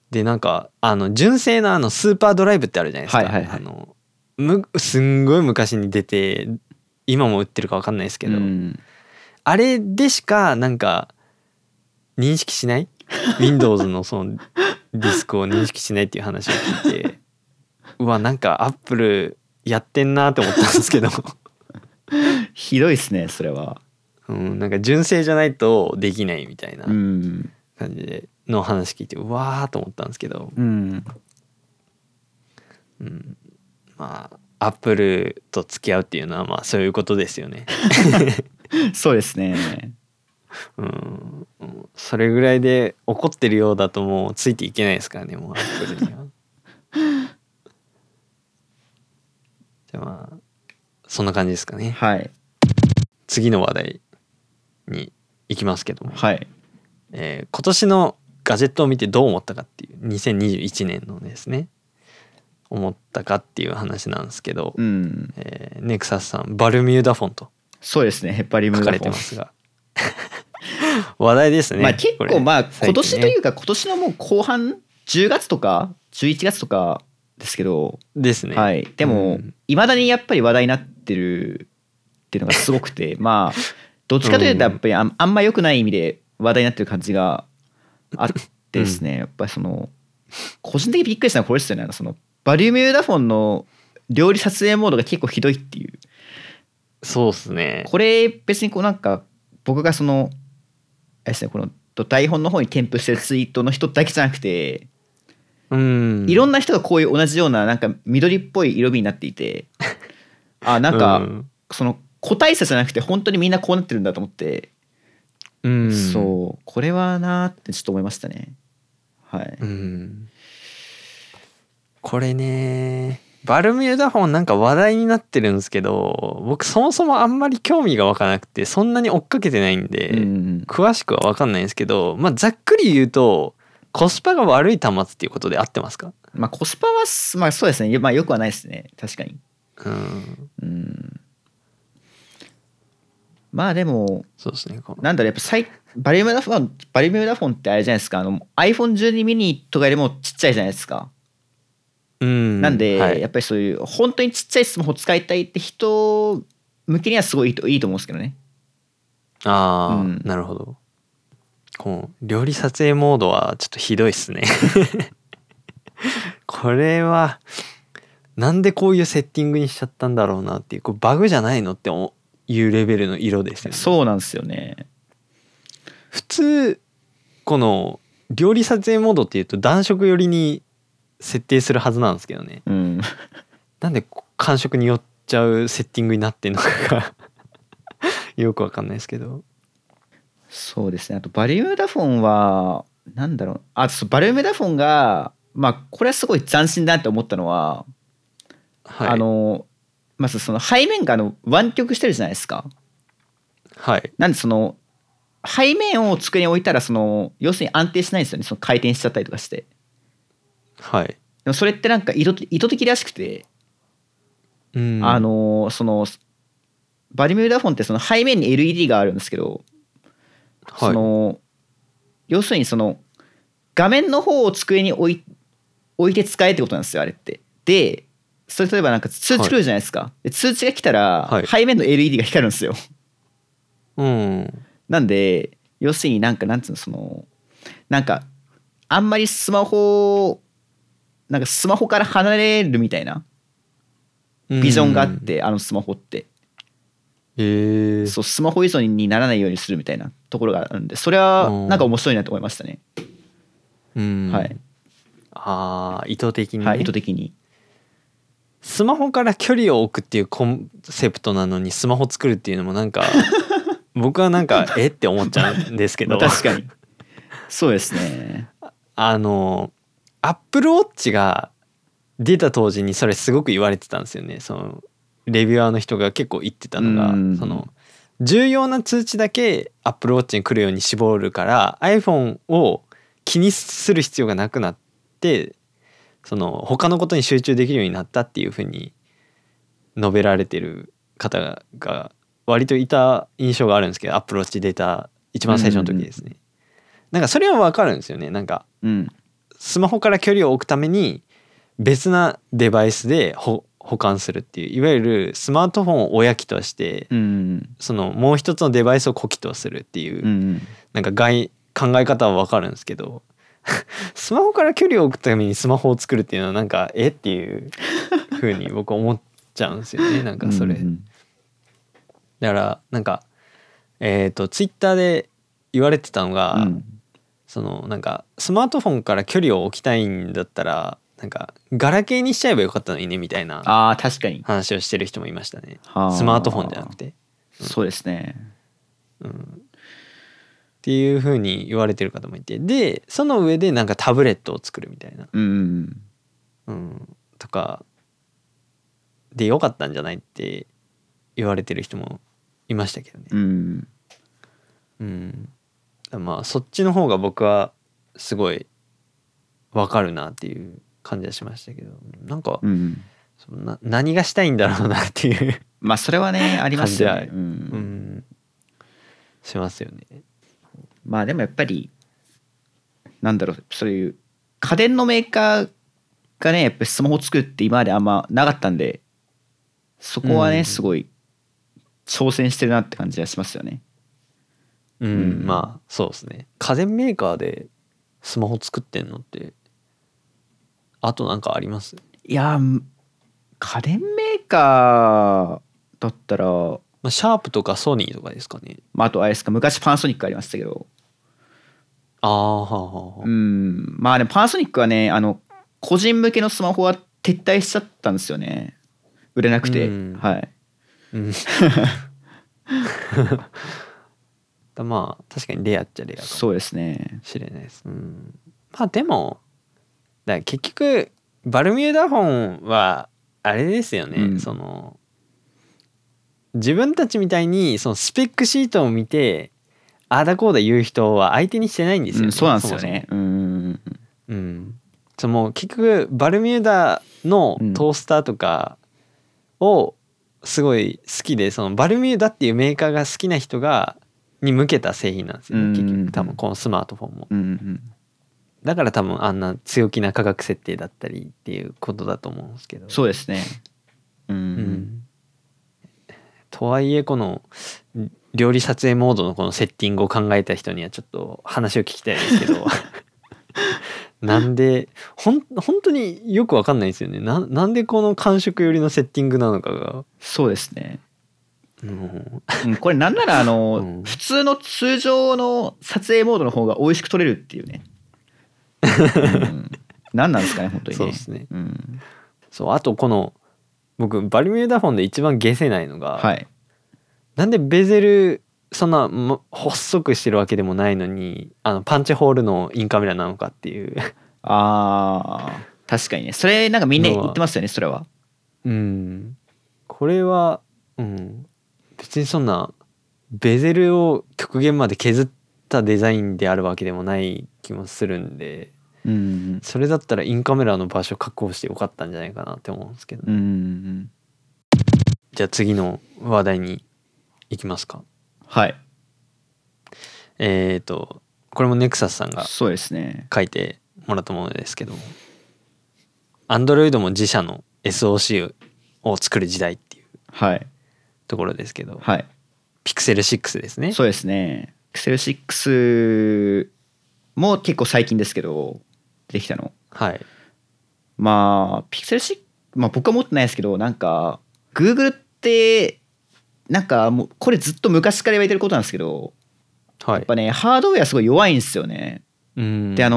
でなんか純正のスーパードライブってあるじゃないですか、はいはいはい、すんごい昔に出て今も売ってるか分かんないですけど、うん、あれでしかなんか認識しないWindows のそのディスクを認識しないっていう話を聞いてうわなんか Apple やってんなって思ったんですけどひどいっすねそれは、うん、なんか純正じゃないとできないみたいな感じでの話聞いてうわーと思ったんですけど、うんうん、まあアップルと付き合うっていうのはまあそういうことですよねそうですね、うん、それぐらいで怒ってるようだともうついていけないですからねもうアップルにはじゃあまあそんな感じですかね、はい、次の話題に行きますけども、はい今年のガジェットを見てどう思ったかっていう2021年のですね思ったかっていう話なんですけど、うんネクサスさんバルミューダフォンとそうですねヘッパリムーダフォン書かれてますが話題ですね、まあ、結構まあ今年というか、ね、今年のもう後半10月とか11月とかですけどですね、はい、でもいま、うん、だにやっぱり話題になってるっていうのがすごくてまあどっちかというとやっぱりあんま良くない意味で話題になってる感じがあってですね、うん、やっぱりその個人的にびっくりしたのはこれですよねそのバルミューダフォンの料理撮影モードが結構ひどいっていう。そうですね。これ別にこうなんか僕がそのあれですねこの台本の方に添付してるツイートの人だけじゃなくて、いろんな人がこういう同じようななんか緑っぽい色味になっていて、あなんかその個体差じゃなくて本当にみんなこうなってるんだと思って、そうこれはなーってちょっと思いましたね。はい。これねバルミューダフォンなんか話題になってるんですけど僕そもそもあんまり興味がわかなくてそんなに追っかけてないんで、うん、詳しくはわかんないんですけど、まあ、ざっくり言うとコスパが悪い端末っていうことで合ってますか、まあ、コスパは、まあ、そうですね、まあ、よくはないですね確かに、うんうん、まあでもそうですねなんだろうやっぱバルミューダフォンってあれじゃないですかiPhone12 mini とかよりもちっちゃいじゃないですかなんで、はい、やっぱりそういう本当にちっちゃいスマホ使いたいって人向けにはすごいいいと思うんですけどね。ああ、うん、なるほど。こう料理撮影モードはちょっとひどいっすねこれはなんでこういうセッティングにしちゃったんだろうなっていう、こうバグじゃないのっていうレベルの色ですよね。そうなんですよね。普通この料理撮影モードっていうと暖色寄りに設定するはずなんですけどね、うん、なんで感触によっちゃうセッティングになってんのかがよくわかんないですけど。そうですね。あとバルミューダフォンはなんだろう、あとバルミューダフォンがまあこれはすごい斬新だなって思ったのは、はい、まずその背面が湾曲してるじゃないですか。はい。なんでその背面を机に置いたらその要するに安定しないんですよね。その回転しちゃったりとかして。はい、でもそれってなんか意図的らしくて、うん、そのバルミューダフォンってその背面に LED があるんですけど、はい、その要するにその画面の方を机に置いて使えってことなんですよあれって。でそれ例えばなんか通知来るじゃないですか、はい、で通知が来たら、はい、背面の LED が光るんですよ、うん、なんで要するになんかなんつうのそのなんかあんまりスマホから離れるみたいなビジョンがあって、うん、あのスマホってそうスマホ依存にならないようにするみたいなところがあるんで、それはなんか面白いなと思いましたね。うん、はい、あ意図的に、ねはい、意図的にスマホから距離を置くっていうコンセプトなのにスマホ作るっていうのもなんか僕はなんかえって思っちゃうんですけど確かにそうですね。Apple Watch が出た当時にそれすごく言われてたんですよね。そのレビュアーの人が結構言ってたのが、その重要な通知だけ Apple Watch に来るように絞るから iPhone を気にする必要がなくなって、その他のことに集中できるようになったっていう風に述べられてる方が割といた印象があるんですけど、 Apple Watch 出た一番最初の時ですね、なんかそれは分かるんですよね。なんか、スマホから距離を置くために別なデバイスで保管するっていう、いわゆるスマートフォンを親機として、そのもう一つのデバイスを子機とするっていう、なんか考え方は分かるんですけどスマホから距離を置くためにスマホを作るっていうのはなんかっていう風に僕思っちゃうんですよねなんかそれ、だからなんかツイッターで言われてたのが、そのなんかスマートフォンから距離を置きたいんだったらなんかガラケーにしちゃえばよかったのにねみたいな話をしてる人もいましたね。スマートフォンじゃなくて、そうですね、っていう風に言われてる方もいて、でその上でなんかタブレットを作るみたいな、とかでよかったんじゃないって言われてる人もいましたけどね。まあそっちの方が僕はすごい分かるなっていう感じはしましたけど、なんか、そんな何がしたいんだろうなっていうまあそれはねありますよね。しますよね。まあでもやっぱりなんだろう、そういう家電のメーカーがねやっぱりスマホを作るって今まであんまなかったんで、そこはね、すごい挑戦してるなって感じがしますよね。まあそうですね。家電メーカーでスマホ作ってんのってあとなんかあります？いや家電メーカーだったらシャープとかソニーとかですかね。まあ、あとあれですか、昔パナソニックありましたけど。まあでもパナソニックはね、個人向けのスマホは撤退しちゃったんですよね。売れなくて、はい。まあ確かにレアっちゃレアかも。そうですね。知れないです。まあでもだ結局バルミューダフォンはあれですよね。その自分たちみたいにそのスペックシートを見てああだこうだ言う人は相手にしてないんですよね。そうなんですよね。もう結局バルミューダのトースターとかをすごい好きで、そのバルミューダっていうメーカーが好きな人がに向けた製品なんですよね、結局多分このスマートフォンも、だから多分あんな強気な価格設定だったりっていうことだと思うんですけど。そうですね。とはいえこの料理撮影モードのこのセッティングを考えた人にはちょっと話を聞きたいんですけどなんで本当によく分かんないですよね。 なんでこの感触寄りのセッティングなのかが。そうですね。これなんなら普通の通常の撮影モードの方が美味しく撮れるっていうね何なんですかね本当にね。そうですね。そう、あとこの僕バルミューダフォンで一番解せないのが、なんでベゼルそんな細くしてるわけでもないのにパンチホールのインカメラなのかっていう確かにね、それなんかみんな言ってますよね。それはこれは別にそんなベゼルを極限まで削ったデザインであるわけでもない気もするんで、それだったらインカメラの場所確保してよかったんじゃないかなって思うんですけど、じゃあ次の話題に行きますか。はい。これもネクサスさんが書いてもらったものですけど、Androidも自社の SoC を作る時代っていうところですけど、Pixel 6ですね。そうですね。Pixel 6も結構最近ですけどできたの。まあ Pixel 6、僕は持ってないですけど、なんか Google ってなんかもうこれずっと昔から言われてることなんですけど、はい、やっぱねハードウェアすごい弱いんですよね。うんで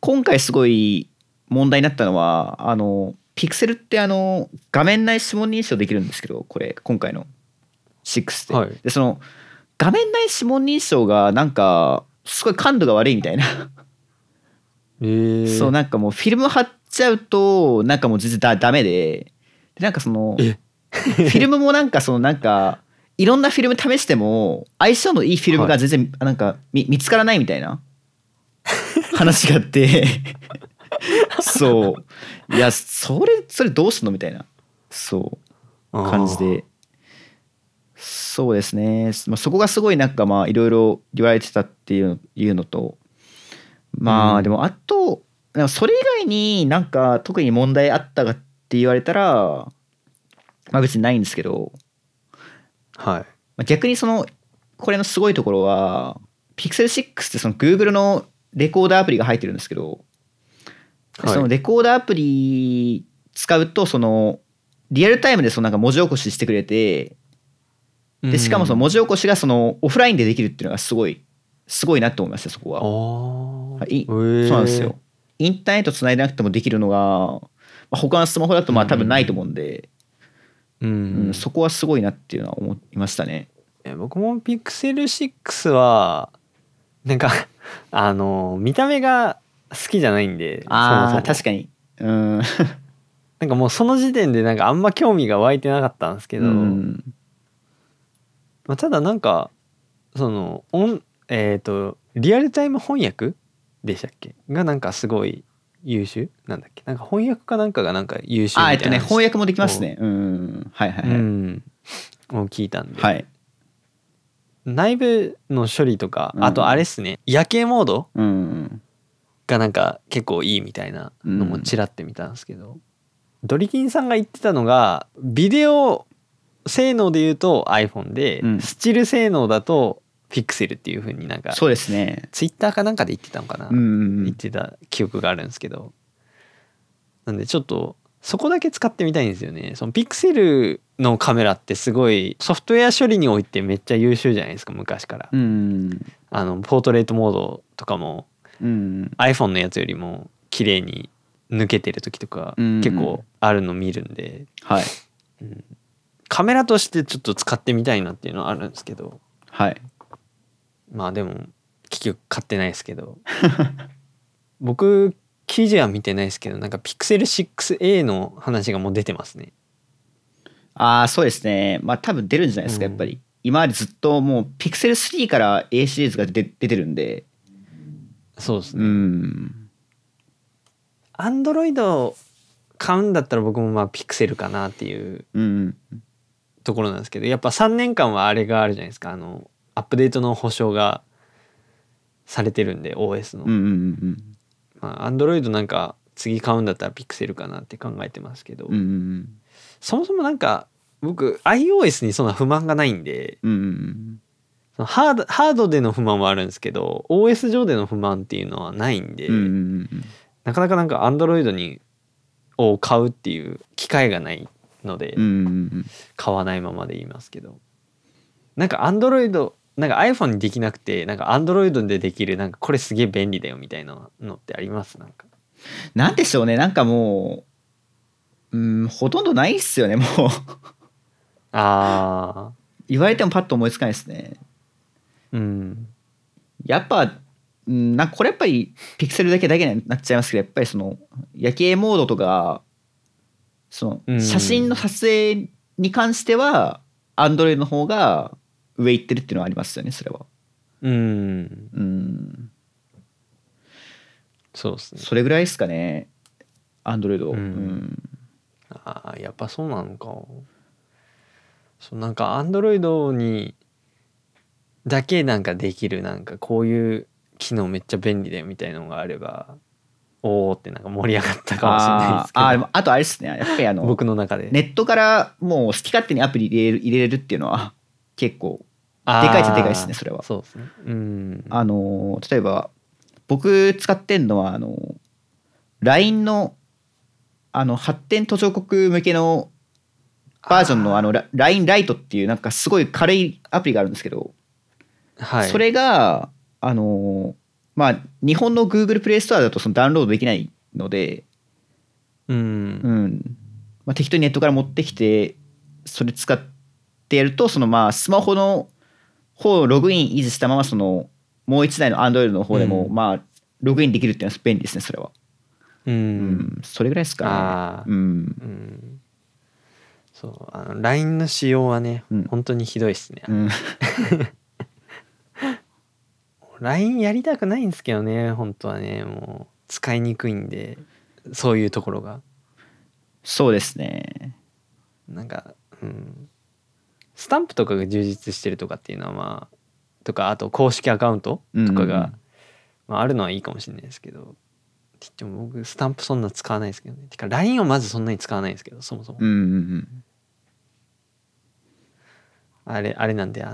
今回すごい問題になったのはピクセルって画面内指紋認証できるんですけど、これ今回の6 で,、はい、でその画面内指紋認証がなんかすごい感度が悪いみたいなそうなんかもうフィルム貼っちゃうとなんかもう全然ダメ でなんかそのフィルムもなんかそのなんかいろんなフィルム試しても相性のいいフィルムが全然なんか見つからないみたいな話があってそういやそれどうすんのみたいなそう感じで、そうですね、まあ、そこがすごいなんかまあいろいろ言われてたっていうのと、まあでもあとそれ以外になんか特に問題あったかって言われたらまあ別にないんですけど、はい、逆にそのこれのすごいところは Pixel 6ってその Google のレコーダーアプリが入ってるんですけど、はい、そのレコーダーアプリ使うとそのリアルタイムでそのなんか文字起こししてくれて、でしかもその文字起こしがそのオフラインでできるっていうのがすごいなと思いましたそこは。そうなんですよ、インターネットつないでなくてもできるのが、まあ、他のスマホだとまあ多分ないと思うんで、うん、そこはすごいなっていうのは思いましたね。僕も Pixel 6はなんか見た目が好きじゃないんで、そも確かに、うん、なんかもうその時点でなんかあんま興味が湧いてなかったんですけど、うんまあ、ただなんかそのリアルタイム翻訳でしたっけがなんかすごい優秀なんだっけ、なんか翻訳かなんかがなんか優秀みたいな、翻訳もできますね、うんはいはいはい、うんを聞いたんで、はい、内部の処理とか、あとあれっすね、夜景モード、うん、がなんか結構いいみたいなのもちらって見たんですけど、うん、ドリキンさんが言ってたのがビデオ性能でいうと iPhone で、うん、スチル性能だとピクセルっていう風になんかそうですね、ツイッターかなんかで言ってたのかな、うんうん、言ってた記憶があるんですけど、なんでちょっとそこだけ使ってみたいんですよね。そのピクセルのカメラってすごいソフトウェア処理においてめっちゃ優秀じゃないですか昔から、うん、ポートレートモードとかも、うん、iPhone のやつよりも綺麗に抜けてる時とか、うん、結構あるの見るんで、はい、うん、カメラとしてちょっと使ってみたいなっていうのはあるんですけど、はい、まあでも結局買ってないですけど僕記事は見てないですけどなんか Pixel 6A の話がもう出てますね。ああそうですね、まあ多分出るんじゃないですか、やっぱり今までずっともう Pixel 3から A シリーズが出てるんで、そうですね、うん、 Android 買うんだったら僕もまあ Pixel かなっていうところなんですけど、やっぱ3年間はあれがあるじゃないですか、アップデートの保証がされてるんで OS の、うんうんうん、まあ Android なんか次買うんだったら Pixel かなって考えてますけど、うんうんうん、そもそもなんか僕 iOS にそんな不満がないんで、うんうん、そのハードでの不満はあるんですけど OS 上での不満っていうのはないんで、うんうんうん、なかなかなんか Android を買うっていう機会がないので、うんうんうん、買わないままでいますけど、なんか Androidなんか iPhone にできなくてなんか Android でできるなんかこれすげえ便利だよみたいなのってあります？なんでしょうね、なんかもう、うん、ほとんどないっすよねもうあ言われてもパッと思いつかないですね、うん、やっぱ、うん、なんかこれやっぱりピクセルだけになっちゃいますけど、やっぱりその夜景モードとかその写真の撮影に関しては Android の方が上行ってるっていうのはありますよねそれは。うんうん。そうですね。それぐらいですかね。Android。うん。うん、ああやっぱそうなのか。そうなんかAndroidにだけなんかできるなんかこういう機能めっちゃ便利だよみたいなのがあればおおってなんか盛り上がったかもしれないですけど。あとあれですね。やっぱり僕の中でネットからもう好き勝手にアプリ入れれるっていうのは。結構でかいっちゃでかいですねそれは。そうですね、うん、例えば僕使ってんのはLINE の発展途上国向けのバージョンのLINE Lite っていうなんかすごい軽いアプリがあるんですけど、はい、それがまあ日本の Google プレイストアだとそのダウンロードできないので、まあ、適当にネットから持ってきてそれ使ってやるとそのまあスマホの方をログイン維持したままそのもう一台の Android の方でもまあログインできるっていうのは便利ですねそれは。それぐらいですかね。そうLINE の仕様はね、本当にひどいですね。LINE やりたくないんですけどね本当はね、もう使いにくいんでそういうところが。そうですね。なんか、スタンプとかが充実してるとかっていうのはまあとかあと公式アカウントとかが、まあ、あるのはいいかもしれないですけど。って言っても僕スタンプそんな使わないですけどね。てか LINE をまずそんなに使わないんですけどそもそも、あれなんで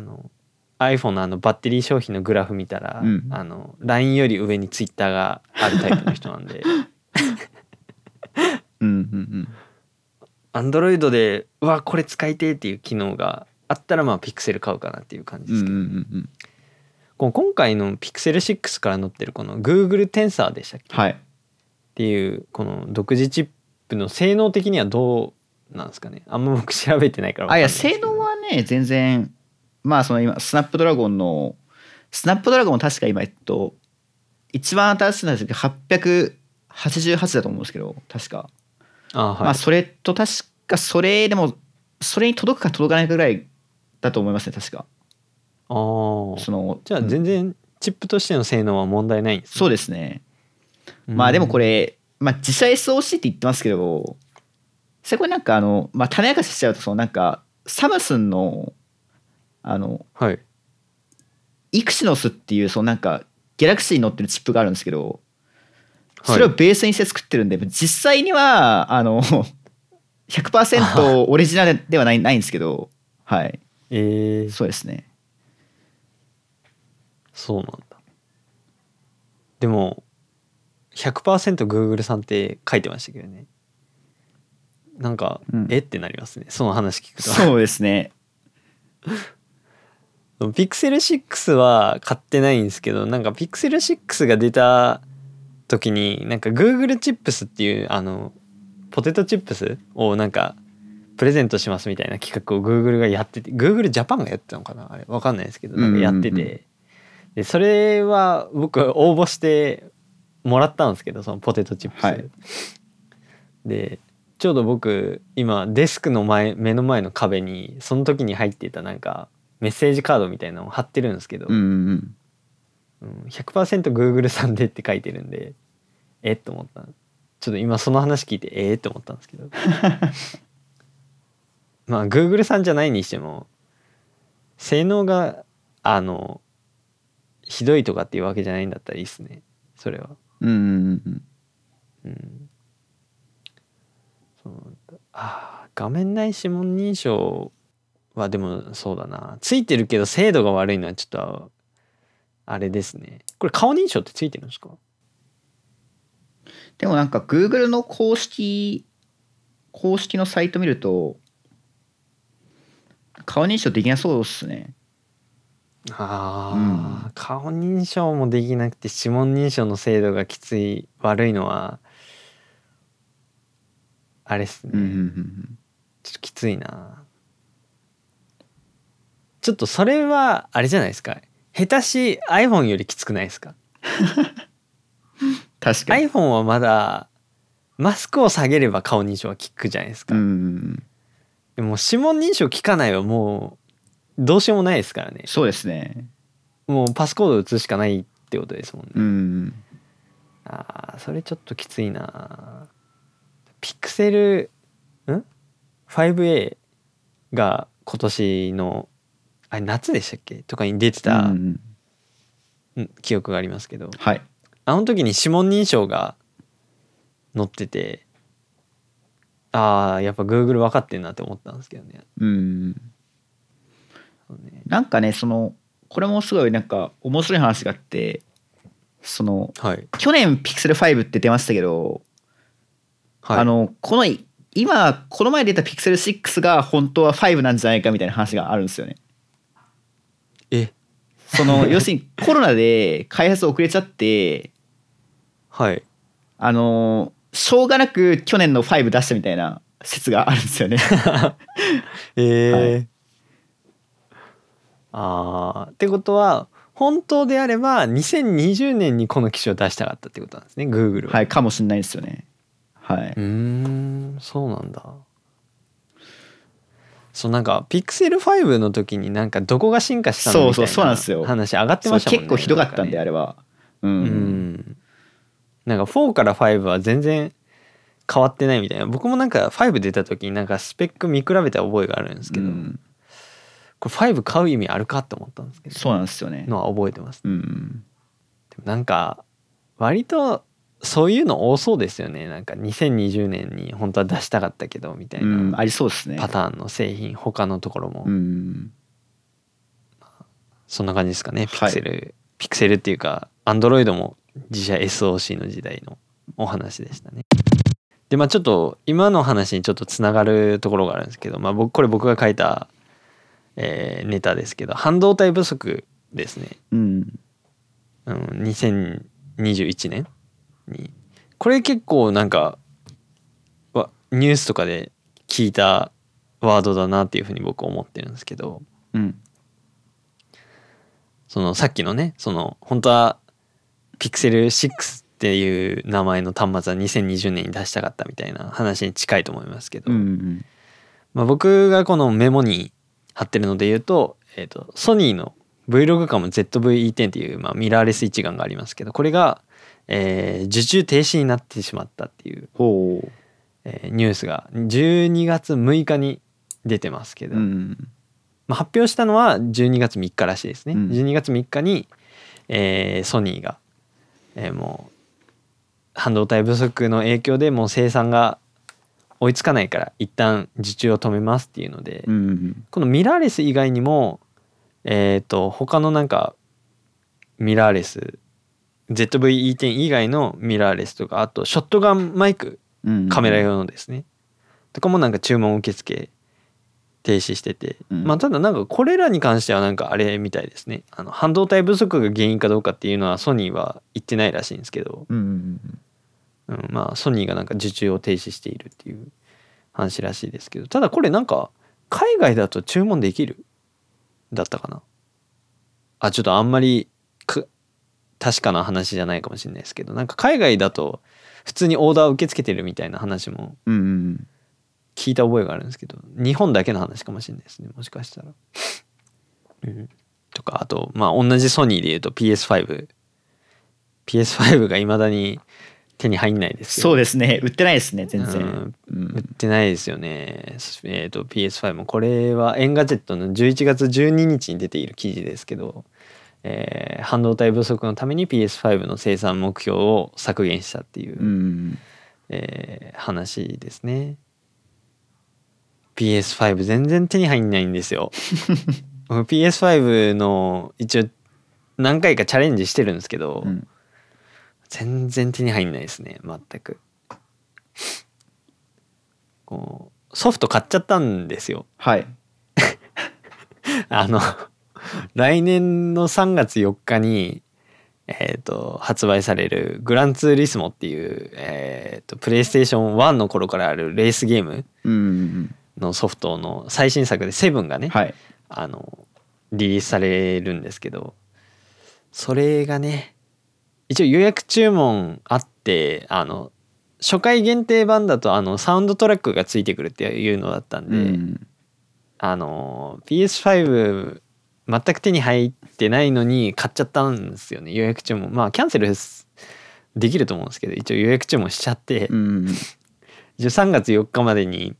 iPhone のバッテリー消費のグラフ見たら、LINE より上に Twitter があるタイプの人なんでAndroid でうわこれ使いてえっていう機能があったらまあ Pixel 買うかなっていう感じですけど、今回の Pixel 6から載ってるこの Google Tensor でしたっけ、っていうこの独自チップの性能的にはどうなんですかね。あんま僕調べてないから分かんないですけど。性能はね全然まあその今スナップドラゴン確か今一番新しいのは888だと思うんですけど確か。まあそれと確かそれでもそれに届くか届かないかぐらいだと思いますね確か。じゃあ全然チップとしての性能は問題ないんですね。そうですね。まあでもこれ、自社 SOC って言ってますけど、それこれなんか種明かししちゃうとそのなんかサムスンのイクシノスっていうそのなんかギャラクシーに乗ってるチップがあるんですけど、それをベースにして作ってるんで、実際には100% オリジナルではないんですけど、はい。そうですね。そうなんだ。でも 100% Google さんって書いてましたけどね。なんか、えってなりますねその話聞くと。そうですね。Pixel 6は買ってないんですけど、なんか Pixel 6が出た時になんか Google チップスっていうポテトチップスをなんかプレゼントしますみたいな企画を Google がやってて、 Google ジャパンがやってたのかなあれ分かんないですけど、なんかやってて、でそれは僕応募してもらったんですけどそのポテトチップス、でちょうど僕今デスクの目の前の壁にその時に入っていたなんかメッセージカードみたいなのを貼ってるんですけど、100% Google さんでって書いてるんでえっと思った。ちょっと今その話聞いてえっと思ったんですけどまあ Google さんじゃないにしても性能がひどいとかっていうわけじゃないんだったらいいっすねそれは。画面内指紋認証はでもそうだな、ついてるけど精度が悪いのはちょっとあれですね。これ顔認証ってついてるんですか？でもなんか Google の公式のサイト見ると顔認証できなそうですね。顔認証もできなくて指紋認証の精度が悪いのはあれっすね、ちょっときついな。ちょっとそれはあれじゃないですか、下手し iPhone よりきつくないですか確かに iPhone はまだマスクを下げれば顔認証は効くじゃないですか、でも指紋認証効かないはもうどうしようもないですからね。そうですね。もうパスコード打つしかないってことですもんね。それちょっときついな。ピクセル 5A が今年のあれ夏でしたっけとかに出てた、記憶がありますけど、あの時に指紋認証が載ってて、やっぱ Google 分かってんなって思ったんですけどね。なんかねこれもすごいなんか面白い話があって、去年 Pixel 5 って出ましたけど、この今この前出た Pixel 6が本当は5なんじゃないかみたいな話があるんですよね。その要するにコロナで開発遅れちゃってはいしょうがなく去年の5出したみたいな説があるんですよねはい、あってことは本当であれば2020年にこの機種を出したかったってことなんですね Google は。はい、かもしれないですよね。はい、うーん、そうなんだ。そう、なんかピクセル5の時になんかどこが進化したのみたいな話上がってましたもんね。結構ひどかったんで、あれはうん、うん、なんか4から5は全然変わってないみたいな。僕もなんか5出た時になんかスペック見比べた覚えがあるんですけど、うん、これ5買う意味あるかって思ったんですけど、そうなんですよねのは覚えてます、うん、でもなんか割とそういうの多そうですよね。なんか2020年に本当は出したかったけどみたいなありそうですね、パターンの製品他のところも、うん、そんな感じですかね。ピクセルっていうか Android も自社 SOC の時代のお話でしたね。でまあちょっと今の話にちょっとつながるところがあるんですけど、まあ僕が書いた、ネタですけど、半導体不足ですね、うん、2021年にこれ結構なんかニュースとかで聞いたワードだなっていうふうに僕思ってるんですけど、うん、そのさっきのね、その本当は Pixel 6っていう名前の端末は2020年に出したかったみたいな話に近いと思いますけど、うんうん、まあ、僕がこのメモに貼ってるので言うと、ソニーの Vlog カム ZV-E10 っていう、まあ、ミラーレス一眼がありますけど、これが受注停止になってしまったっていう、ニュースが12月6日に出てますけど、うんまあ、発表したのは12月3日らしいですね、うん、12月3日に、ソニーが、もう半導体不足の影響でもう生産が追いつかないから一旦受注を止めますっていうので、うん、このミラーレス以外にも、他のなんかミラーレスZV-E10 以外のミラーレスとか、あとショットガンマイク、カメラ用のですね、うん、とかもなんか注文受付停止してて、うん、まあただなんかこれらに関してはなんかあれみたいですね、半導体不足が原因かどうかっていうのはソニーは言ってないらしいんですけど、うんうんうん、まあソニーがなんか受注を停止しているっていう話らしいですけど、ただこれなんか海外だと注文できるだったかな、あちょっとあんまり確かな話じゃないかもしれないですけど、なんか海外だと普通にオーダーを受け付けてるみたいな話も聞いた覚えがあるんですけど、日本だけの話かもしれないですね、もしかしたらうんとか、あとまあ同じソニーでいうと PS5 が未だに手に入んないですけど、そうですね、売ってないですね全然、うん、売ってないですよね。PS5 もこれはエンガジェットの11月12日に出ている記事ですけど、半導体不足のために PS5 の生産目標を削減したっていう、うん話ですね。 PS5 全然手に入んないんですよPS5 の一応何回かチャレンジしてるんですけど、うん、全然手に入んないですね全く。こうソフト買っちゃったんですよ、はい来年の3月4日に、発売されるグランツーリスモっていう、PlayStation 1の頃からあるレースゲームのソフトの最新作でセブンがね、はい、リリースされるんですけど、それがね一応予約注文あって、初回限定版だとサウンドトラックがついてくるっていうのだったんで、うん、PS5全く手に入ってないのに買っちゃったんですよね、予約注文。まあキャンセルできると思うんですけど、一応予約注文しちゃって、うん、3月4日までに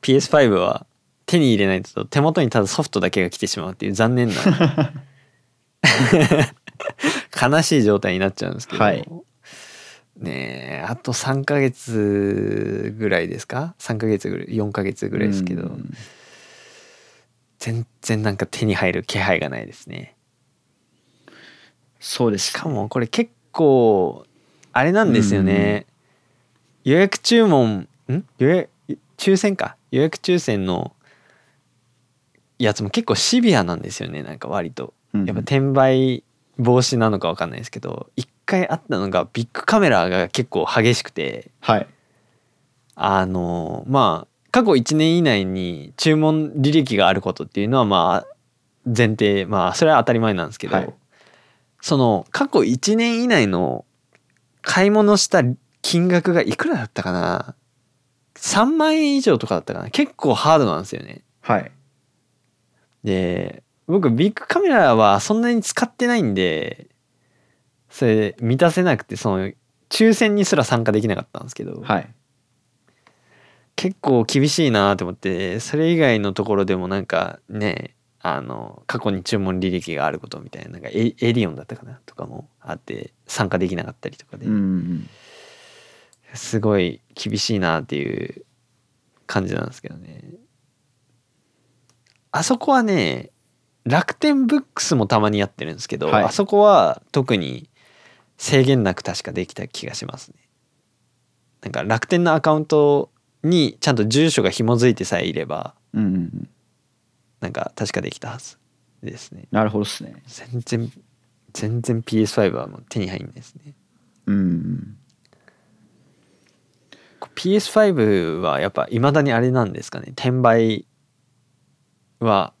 PS5 は手に入れないと手元にただソフトだけが来てしまうっていう残念な悲しい状態になっちゃうんですけど、はい、ねえあと3ヶ月ぐらいですか、3ヶ月ぐらい4ヶ月ぐらいですけど、うん全然なんか手に入る気配がないですね。そうです。しかもこれ結構あれなんですよね、予約注文抽選か、予約抽選のやつも結構シビアなんですよね。なんか割とやっぱ転売防止なのか分かんないですけど、一回あったのがビッグカメラが結構激しくて、はい、まあ過去1年以内に注文履歴があることっていうのはまあ前提、まあそれは当たり前なんですけど、はい、その過去1年以内の買い物した金額がいくらだったかな、3万円以上とかだったかな、結構ハードなんですよね。はい。で、僕ビッグカメラはそんなに使ってないんで、それ満たせなくて、その抽選にすら参加できなかったんですけど、はい、結構厳しいなと思って、それ以外のところでもなんかね、過去に注文履歴があることみたいな、なんかエディオンだったかなとかもあって参加できなかったりとかで、うんうん、すごい厳しいなっていう感じなんですけどね。あそこはね、楽天ブックスもたまにやってるんですけど、はい、あそこは特に制限なく確かできた気がしますね。なんか楽天のアカウントにちゃんと住所が紐づいてさえいれば、うんうんうん、なんか確かできたはずですね。なるほどですね。全然 PS5 はもう手に入んないですね。うん。PS5 はやっぱ未だにあれなんですかね。転売は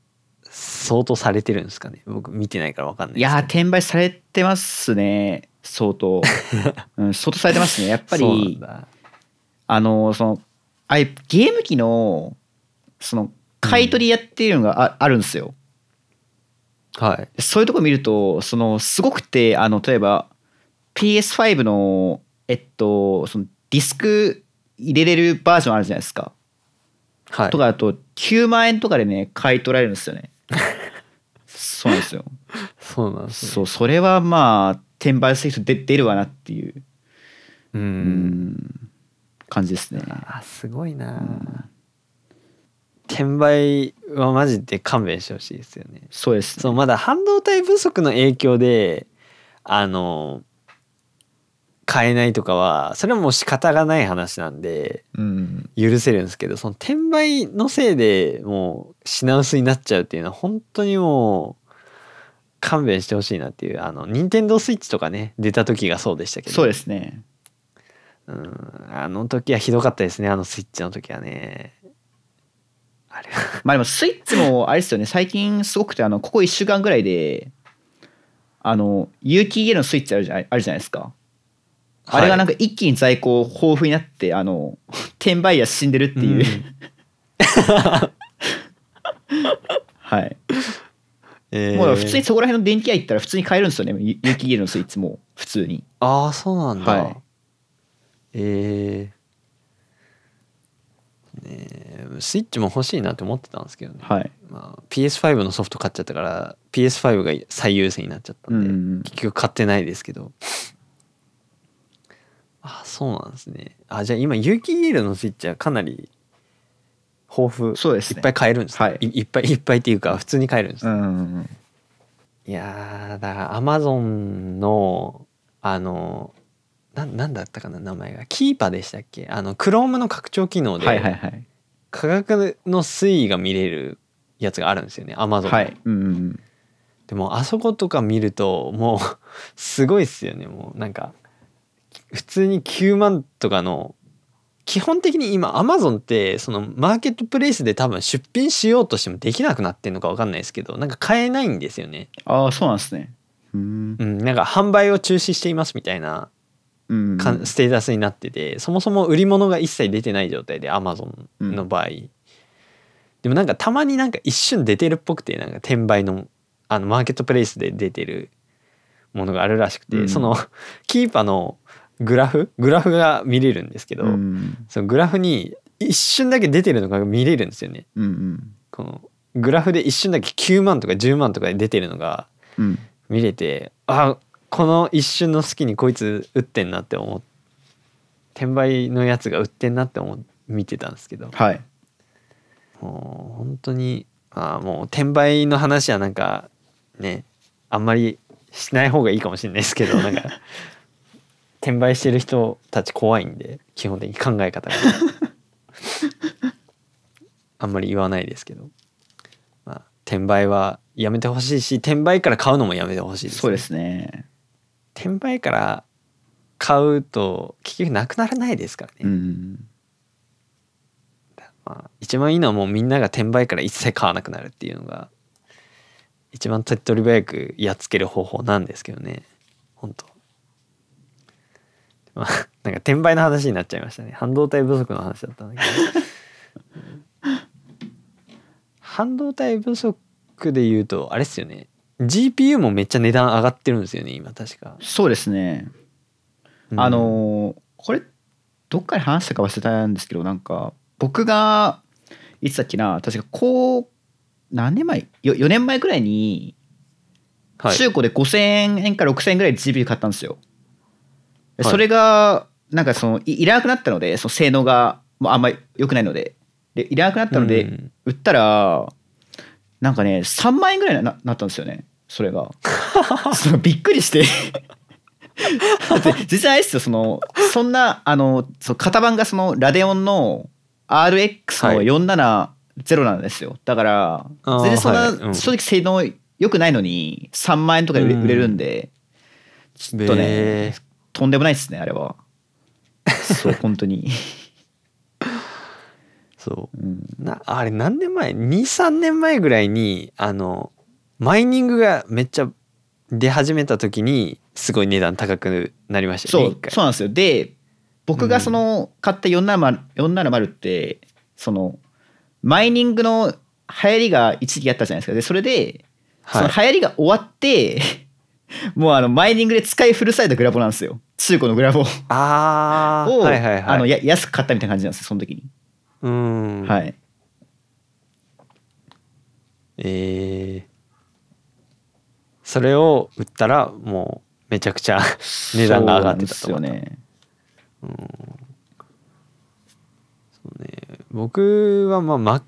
相当されてるんですかね。僕見てないから分かんないです、ね。いや転売されてますね。相当、うん、相当されてますね。やっぱりそうなんだ。そのゲーム機のその買い取りやってるのが あるんですよ、はい、そういうとこ見るとそのすごくて例えば PS5 の、そのディスク入れれるバージョンあるじゃないですか、はい、とかだと9万円とかでね買い取られるんですよねそうなんですよそうなんです、ね、それはまあ転売する人出るわなっていう感じですね。あすごいな、うん転売はマジで勘弁してほしいですよね。そうですね。そうまだ半導体不足の影響で買えないとかはそれはもう仕方がない話なんで許せるんですけど、その転売のせいでもう品薄になっちゃうっていうのは本当にもう勘弁してほしいなっていう、任天堂スイッチとかね出た時がそうでしたけど。そうですね。うんあの時はひどかったですね。あのスイッチの時はね。まあでもスイッチもあれですよね、最近すごくてここ1週間ぐらいで有機 EA のスイッチあるじゃないですか、はい、あれがなんか一気に在庫豊富になって転売屋死んでるっていう、うん、はい、もう普通にそこら辺の電気屋行ったら普通に買えるんですよね、有機 EA のスイッチも普通に。ああそうなんだ、はい、スイッチも欲しいなって思ってたんですけどね、はいまあ、PS5 のソフト買っちゃったから PS5 が最優先になっちゃったんで、うんうん、結局買ってないですけどあそうなんですね。あじゃあ今有機 EL のスイッチはかなり豊富そうです、ね、いっぱい買えるんです、ねはい、いっぱいっていうか普通に買えるんです、ねうんうんうん、いやだから Amazon のなんだったかな名前がキーパーでしたっけ、Chrome の拡張機能で、はいはいはい、価格の推移が見れるやつがあるんですよね Amazon、はいうんうん、でもあそことか見るともうすごいっすよね。もうなんか普通に9万とかの、基本的に今 Amazon ってそのマーケットプレイスで多分出品しようとしてもできなくなってんのか分かんないですけど、なんか買えないんですよね。ああそうなんですね。うん、なんか販売を中止していますみたいなステータスになってて、そもそも売り物が一切出てない状態で Amazon の場合、うん、でもなんかたまになんか一瞬出てるっぽくて、なんか転売のマーケットプレイスで出てるものがあるらしくて、うん、そのキーパーのグラフが見れるんですけど、うん、そのグラフに一瞬だけ出てるのが見れるんですよね、うんうん、このグラフで一瞬だけ9万とか10万とかで出てるのが見れて、うん、あこの一瞬の隙にこいつ打ってんなって思って、転売のやつが売ってんなって見てたんですけど、はい、もう本当にもう転売の話はなんかねあんまりしない方がいいかもしれないですけど、なんか転売してる人たち怖いんで基本的に考え方があんまり言わないですけど、まあ、転売はやめてほしいし、転売から買うのもやめてほしいですね。そうですね。転売から買うと結局なくならないですからね、うん、まあ、一番いいのはもうみんなが転売から一切買わなくなるっていうのが一番手っ取り早くやっつける方法なんですけどね、本当。まあ、なんか転売の話になっちゃいましたね。半導体不足の話だったんだけど半導体不足で言うとあれですよね、 GPU もめっちゃ値段上がってるんですよね今確か。そうですね、うん、これどっかで話したか忘れたんですけど、なんか僕がいつだっけな、確か何年前、4年前くらいに中古で5000円から6000円ぐらいで GPU 買ったんですよ、はい、それがなんかいらなくなったので、その性能がもうあんまり良くないの でいらなくなったので、うん、売ったらなんかね3万円ぐらいに なったんですよね、それがびっくりしてだって実際あれですよ、そんな型番がラデオンの RX の470なんですよ、はい、だから全然そんな正直性能良くないのに3万円とかで売れるんで、ちょっとねとんでもないですねあれは。そう本当にそう、うん、あれ何年前 2,3 年前ぐらいにマイニングがめっちゃ出始めた時にすごい値段高くなりましたよね。そうなんですよ。で僕が買った470ってマイニングの流行りが一時期あったじゃないですか。でそれでその流行りが終わって、はい、もうマイニングで使い古されたグラボなんですよ、中古のグラボを、はいはいはい、安く買ったみたいな感じなんですよその時に。うん、はい。それを売ったらもうめちゃくちゃ値段が上がってたと。そうなんですよね。うん、そうね。僕はまあ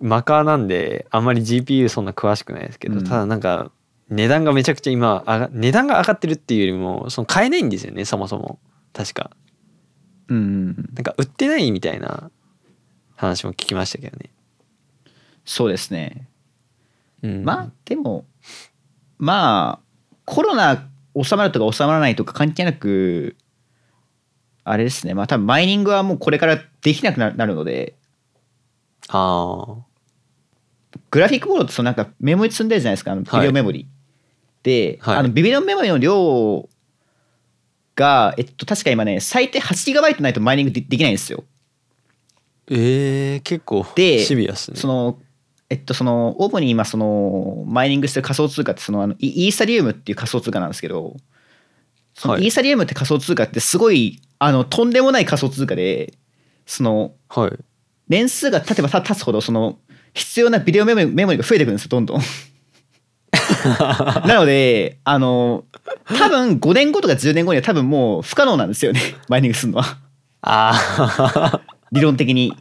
マカーなんであんまり GPU そんな詳しくないですけど、うん、ただなんか値段がめちゃくちゃ今値段が上がってるっていうよりも買えないんですよねそもそも確か。うん。なんか売ってないみたいな話も聞きましたけどね。そうですね。うん、まあでもまあコロナ収まるとか収まらないとか関係なくあれですね、まあ多分マイニングはもうこれからできなくなるので、グラフィックボードってなんかメモリ積んでるじゃないですか、ビデオメモリ、はい、で、はい、ビデオメモリの量が確か今ね最低 8GB ないとマイニングできないんですよ。結構シビアですね。で主に今マイニングしてる仮想通貨ってイーサリウムっていう仮想通貨なんですけど、イーサリウムって仮想通貨ってすごいとんでもない仮想通貨ではい、年数が経てば経つほど必要なビデオメモリが増えてくるんですよどんどんなので多分5年後とか10年後には多分もう不可能なんですよねマイニングするのは理論的に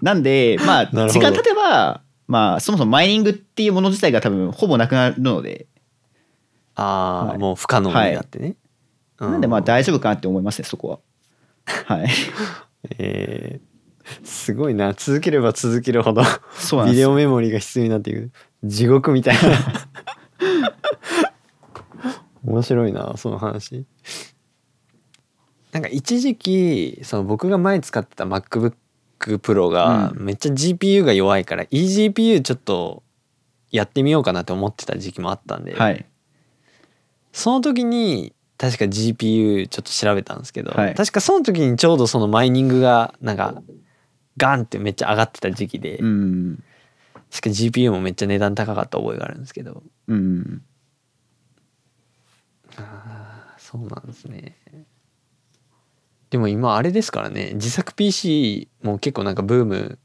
なんでまあ時間経てばまあそもそもマイニングっていうもの自体が多分ほぼなくなるので、はい、もう不可能になってね、はい、なんでまあ大丈夫かなって思いますねそこははいすごいな、続ければ続けるほどビデオメモリが必要になっていく、地獄みたいな面白いなその話。なんか一時期僕が前使ってた MacBook Pro がめっちゃ GPU が弱いから、うん、eGPU ちょっとやってみようかなって思ってた時期もあったんで、はい、その時に確か GPU ちょっと調べたんですけど、はい、確かその時にちょうどマイニングがなんかガンってめっちゃ上がってた時期で、うん、確か GPU もめっちゃ値段高かった覚えがあるんですけど、うん、そうなんですね。でも今あれですからね、自作 PC も結構なんかブーム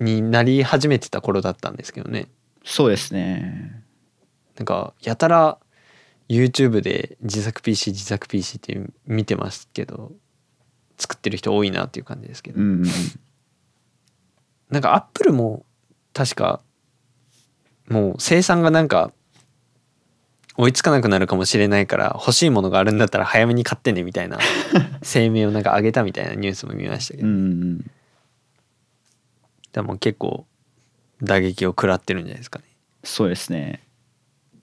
になり始めてた頃だったんですけどね。そうですね。なんかやたら YouTube で自作 PC って見てますけど、作ってる人多いなっていう感じですけど、うんうん、なんか Apple も確かもう生産がなんか追いつかなくなるかもしれないから欲しいものがあるんだったら早めに買ってねみたいな声明をなんか上げたみたいなニュースも見ましたけど、うん、でも結構打撃を食らってるんじゃないですかね。そうですね。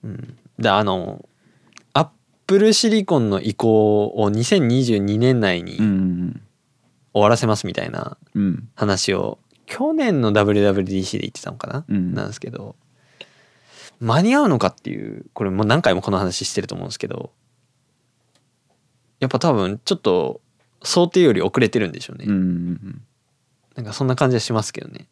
うん、でアップルシリコンの移行を2022年内に終わらせますみたいな話を去年の WWDC で言ってたのかな、うん、なんですけど、間に合うのかっていう、これもう何回もこの話してると思うんですけど、やっぱ多分ちょっと想定より遅れてるんでしょうね、うんうんうん、なんかそんな感じはしますけどね。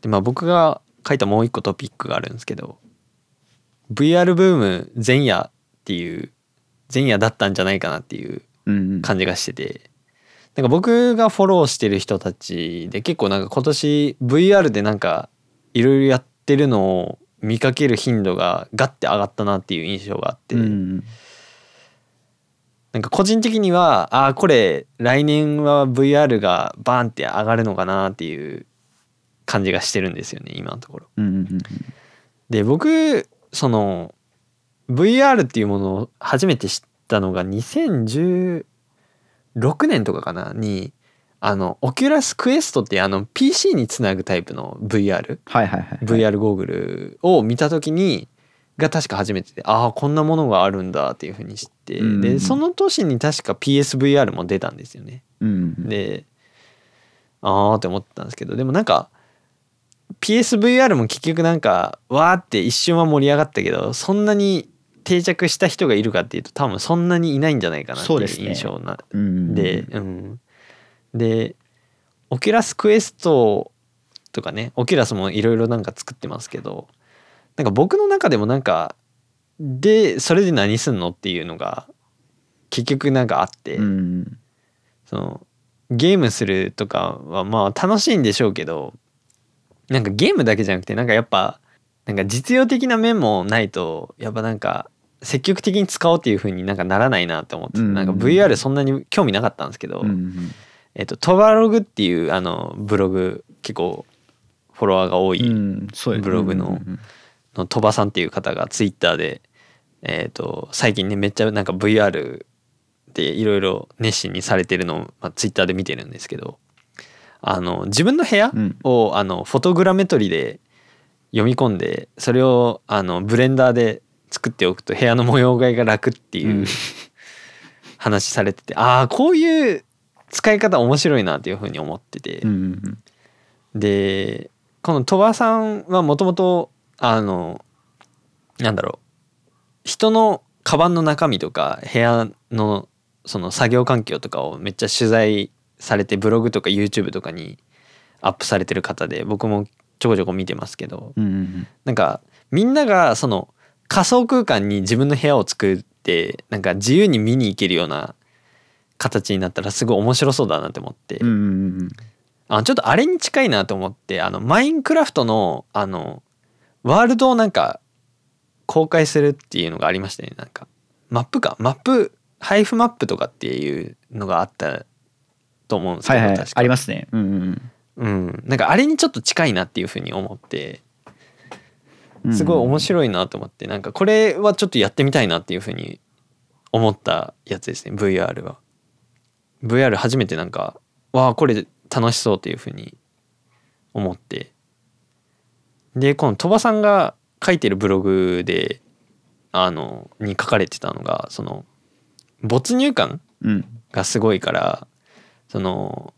で、まあ僕が書いたもう一個トピックがあるんですけど、 VR ブーム前夜だったんじゃないかなっていう感じがしてて、うんうん、なんか僕がフォローしてる人たちで結構なんか今年 VR でなんかいろいろやってるのを見かける頻度がガッて上がったなっていう印象があって、うんうん、なんか個人的にはこれ来年は VR がバーンって上がるのかなっていう感じがしてるんですよね今のところ、うんうんうん、で僕その VR っていうものを初めて知ったのが2016年とかかなにオキュラスクエストってPC につなぐタイプの VR、はいはいはいはい、VR ゴーグルを見た時にが確か初めてで、こんなものがあるんだっていう風に知って、うんうん、でその年に確か PSVR も出たんですよね、うんうん、でって思ってたんですけど、でもなんか PSVR も結局なんかわーって一瞬は盛り上がったけど、そんなに定着した人がいるかっていうと多分そんなにいないんじゃないかなっていう印象な、そうですね、うんうん、でオキュラスクエストとかね、オキュラスもいろいろなんか作ってますけど、なんか僕の中でもなんかでそれで何すんのっていうのが結局なんかあって、うん、そのゲームするとかはまあ楽しいんでしょうけど、なんかゲームだけじゃなくてなんかやっぱなんか実用的な面もないとやっぱなんか積極的に使おうっていう風になんかならないなと思って、うん、なんか VR そんなに興味なかったんですけど、うんトバログっていうブログ結構フォロワーが多いブログのトバさんっていう方がツイッターで最近ねめっちゃなんか VR でいろいろ熱心にされてるのをツイッターで見てるんですけど、自分の部屋をフォトグラメトリで読み込んでそれをブレンダーで作っておくと部屋の模様替えが楽っていう、うん、話されてて、こういう使い方面白いなっていうふうに思ってて、うんうんうん、でこの鳥羽さんはもともとなんだろう、人のカバンの中身とか部屋のその作業環境とかをめっちゃ取材されてブログとか YouTube とかにアップされてる方で、僕もちょこちょこ見てますけど、うんうんうん、なんかみんながその仮想空間に自分の部屋を作ってなんか自由に見に行けるような形になったらすごい面白そうだなって思って、うんうんうん、ちょっとあれに近いなと思って、マインクラフトのワールドをなんか公開するっていうのがありましたね。なんかマップ配布マップとかっていうのがあったと思うんですけど、はいはい、確かありますね、うんうんうん、なんかあれにちょっと近いなっていうふうに思ってすごい面白いなと思って、うんうん、なんかこれはちょっとやってみたいなっていうふうに思ったやつですね VR は。VR 初めてなんかこれ楽しそうっていう風に思って、でこの鳥羽さんが書いてるブログでに書かれてたのがその没入感がすごいから、うん、その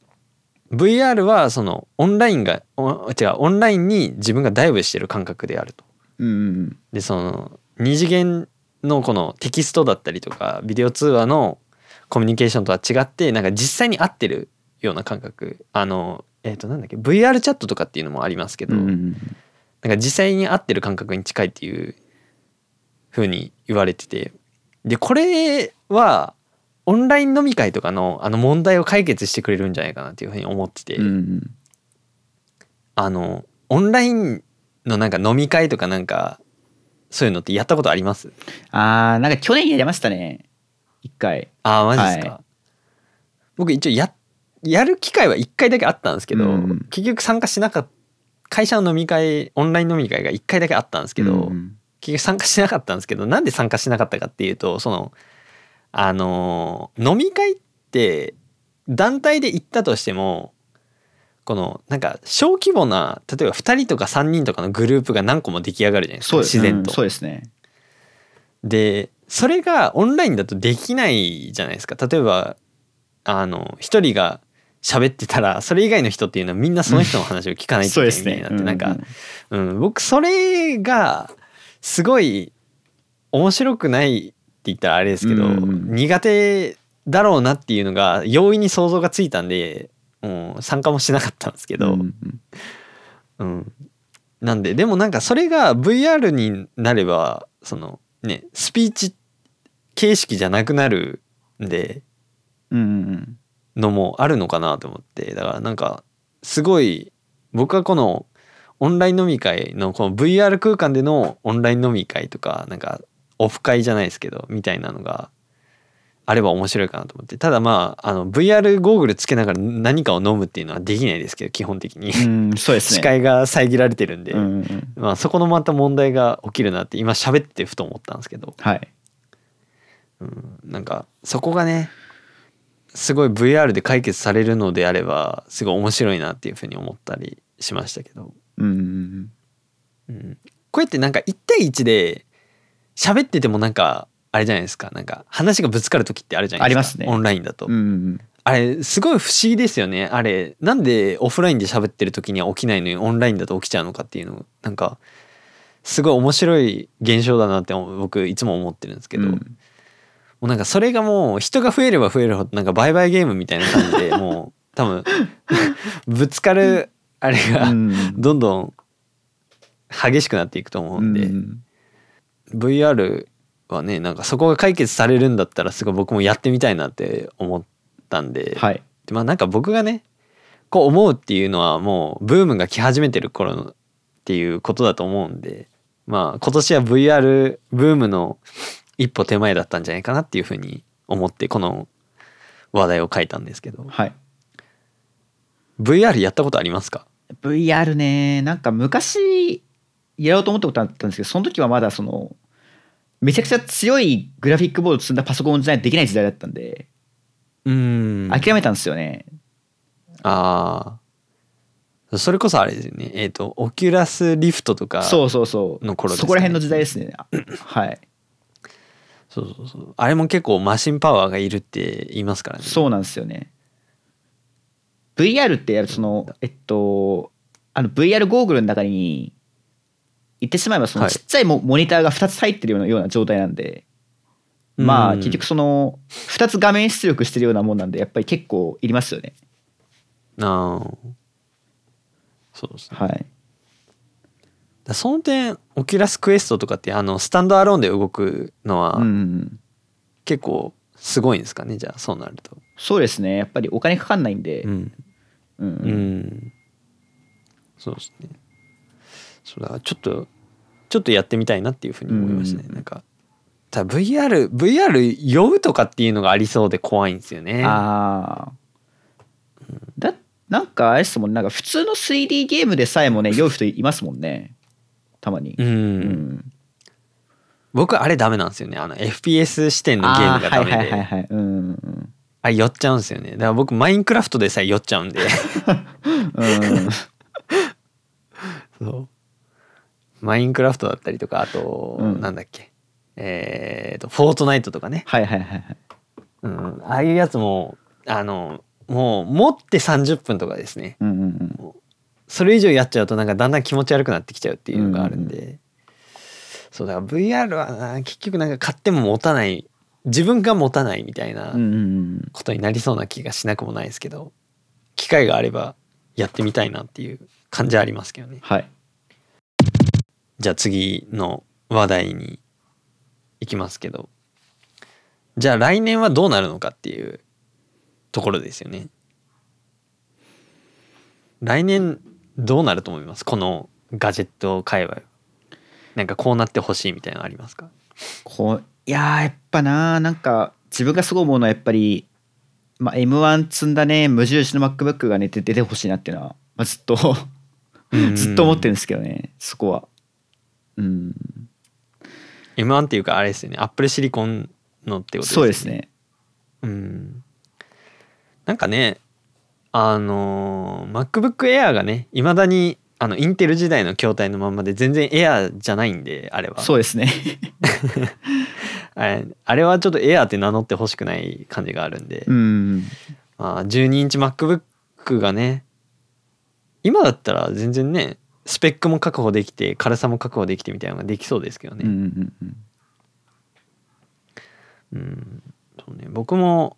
VR はそのオンラインに自分がダイブしてる感覚であると、うん、でその2次元のこのテキストだったりとかビデオ通話のコミュニケーションとは違ってなんか実際に合ってるような感覚、なんだっけ VR チャットとかっていうのもありますけど、うんうんうん、なんか実際に合ってる感覚に近いっていう風に言われてて、でこれはオンライン飲み会とかの問題を解決してくれるんじゃないかなっていう風に思ってて、うんうん、オンラインのなんか飲み会とかなんかそういうのってやったことあります？なんか去年やりましたね1回。マジですか、はい、僕一応やる機会は1回だけあったんですけど、うん、結局参加しなかった。会社の飲み会オンライン飲み会が1回だけあったんですけど、うん、結局参加しなかったんですけど、なんで参加しなかったかっていうとその飲み会って団体で行ったとしてもこのなんか小規模な例えば2人とか3人とかのグループが何個も出来上がるじゃないですか、自然と。そうですね。でそれがオンラインだとできないじゃないですか。例えば1人が喋ってたらそれ以外の人っていうのはみんなその人の話を聞かないといけないみたいになって、なんか、僕それがすごい面白くないって言ったらあれですけど、苦手だろうなっていうのが容易に想像がついたんで、もう参加もしなかったんですけど、なんででもなんかそれが VR になればそのねスピーチ形式じゃなくなるんで、のもあるのかなと思って、だからなんかすごい僕はこのオンライン飲み会のこの VR 空間でのオンライン飲み会とかなんかオフ会じゃないですけどみたいなのがあれば面白いかなと思って、ただまあVR ゴーグルつけながら何かを飲むっていうのはできないですけど基本的にそうですね、視界が遮られてるんで、まあ、そこのまた問題が起きるなって今喋ってふと思ったんですけど、なんかそこがねすごい VR で解決されるのであればすごい面白いなっていうふうに思ったりしましたけど、こうやってなんか1対1で喋っててもなんかあれじゃないですか、なんか話がぶつかる時ってあるじゃないですか。ありますね、オンラインだと、あれすごい不思議ですよね。あれなんでオフラインで喋ってる時には起きないのにオンラインだと起きちゃうのかっていうの、なんかすごい面白い現象だなって僕いつも思ってるんですけど、もうなんかそれがもう人が増えれば増えるほどなんかバイバイゲームみたいな感じでもう多分ぶつかるあれがどんどん激しくなっていくと思うんで、VR はねなんかそこが解決されるんだったらすごい僕もやってみたいなって思ったんで、でまあなんか僕がねこう思うっていうのはもうブームが来始めてる頃のっていうことだと思うんで、まあ今年は VR ブームの一歩手前だったんじゃないかなっていうふうに思ってこの話題を書いたんですけど、VR やったことありますか？ VR ね、なんか昔やろうと思ったことあったんですけど、その時はまだそのめちゃくちゃ強いグラフィックボード積んだパソコンじゃできない時代だったんで、諦めたんですよね。それこそあれですよね、オキュラスリフトとかの頃ですね。そこら辺の時代ですね。あれも結構マシンパワーがいるって言いますからね。そうなんですよね。 VR ってそのVR ゴーグルの中に言ってしまえばそのちっちゃいモニターが2つ入ってるような状態なんで、まあ結局その2つ画面出力してるようなもんなんでやっぱり結構いりますよね。そうですね。その点オキュラスクエストとかってスタンドアローンで動くのは結構すごいんですかね。じゃあそうなるとそうですね、やっぱりお金かかんないんで、そうですね。それはちょっとやってみたいなっていうふうに思いましたね。なんかただ VR 呼ぶとかっていうのがありそうで怖いんですよね。なんかあれですもん、なんか普通の 3D ゲームでさえもね酔う人いますもんね、たまに。僕あれダメなんですよね、FPS 視点のゲームがダメで、あれ酔っちゃうんですよね。だから僕マインクラフトでさえ酔っちゃうんでそうマインクラフトだったりとか、あと、なんだっけフォートナイトとかね。ああいうやつももう持って30分とかですね、それ以上やっちゃうとなんかだんだん気持ち悪くなってきちゃうっていうのがあるんで、そうだから VR はな結局なんか買っても持たない、自分が持たないみたいなことになりそうな気がしなくもないですけど、機会があればやってみたいなっていう感じはありますけどね。じゃあ次の話題に行きますけど、じゃあ来年はどうなるのかっていうところですよね。来年どうなると思います？このガジェット界隈、なんかこうなってほしいみたいなのありますか？いややっぱなんか自分がすごい思うのはやっぱり、M1 積んだね無印の MacBook がね出てほしいなっていうのは、ずっとずっと思ってるんですけどね、そこは。M1 っていうかあれですよね、Apple シリコンのってことですよね。そうですね。なんかね MacBook Air がね、いまだにインテル時代の筐体のままで全然 Air じゃないんで、あれは。そうですね。あれはちょっと Air って名乗ってほしくない感じがあるんで、うん、まあ、12インチ MacBook がね、今だったら全然ね、スペックも確保できて軽さも確保できてみたいなのができそうですけどね。うんうんうん、うん、そうね、僕も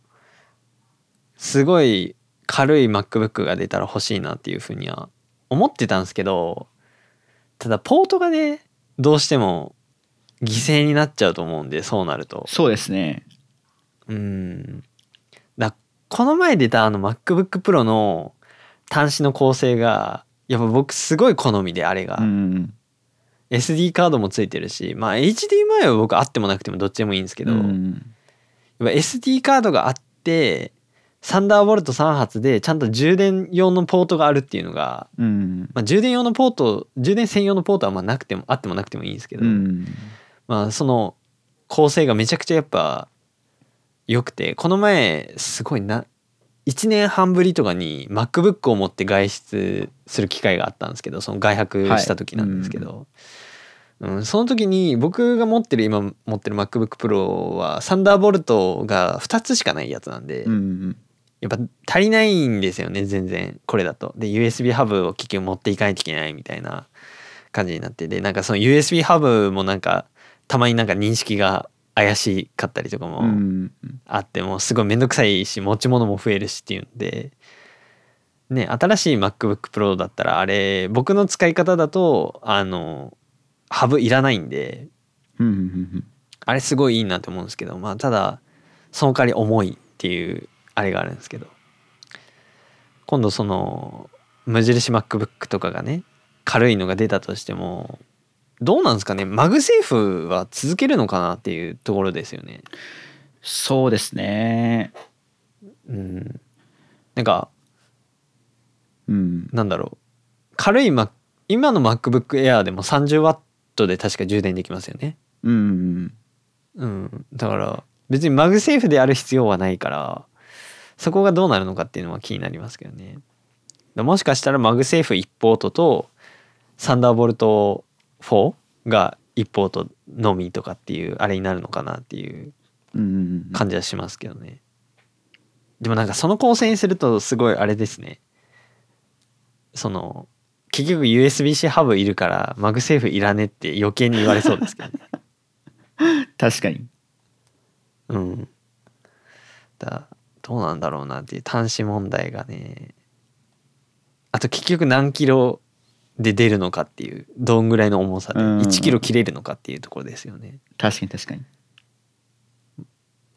すごい軽い MacBook が出たら欲しいなっていうふうには思ってたんですけど、ただポートがねどうしても犠牲になっちゃうと思うんで、そうなると。そうですね。うん。この前出たMacBook Pro の端子の構成がやっぱ僕すごい好みで、あれが、うん、SD カードもついてるし、まあ HDMI は僕あってもなくてもどっちでもいいんですけど、うん、やっぱ SD カードがあってサンダーボルト3発でちゃんと充電用のポートがあるっていうのが、うん、まあ、充電専用のポートはまあなくてもあってもなくてもいいんですけど、うん、まあその構成がめちゃくちゃやっぱ良くて、この前すごい1年半ぶりとかに MacBook を持って外出する機会があったんですけど、その外泊した時なんですけど、はい、うん、その時に僕が今持ってる MacBook Pro はサンダーボルトが2つしかないやつなんで、うん、やっぱ足りないんですよね全然これだと。で USB ハブを結局持っていかないといけないみたいな感じになって、でなんかその USB ハブもなんかたまになんか認識が怪しかったりとかもあって、もうすごいめんどくさいし持ち物も増えるしっていうんでね、新しい MacBook Pro だったらあれ僕の使い方だとハブいらないんで、あれすごいいいなと思うんですけど、まあただその代わり重いっていうあれがあるんですけど、今度その無印 MacBook とかがね軽いのが出たとしてもどうなんですかね、マグセーフは続けるのかなっていうところですよね。そうですね。うん。なんか、うん、なんだろう、軽い今の MacBook Air でも 30W で確か充電できますよね。うん、うん、だから別にマグセーフである必要はないから、そこがどうなるのかっていうのは気になりますけどね。もしかしたらマグセーフ1ポートとサンダーボルト4が1ポートのみとかっていうあれになるのかなっていう感じはしますけどね、うんうんうん、でもなんかその構成にするとすごいあれですね、その結局 USB-C ハブいるからマグセーフいらねって余計に言われそうですけどね確かに、うん、どうなんだろうなっていう端子問題がね、あと結局何キロで出るのかっていう、どんぐらいの重さで1キロ切れるのかっていうところですよね。確かに確かに。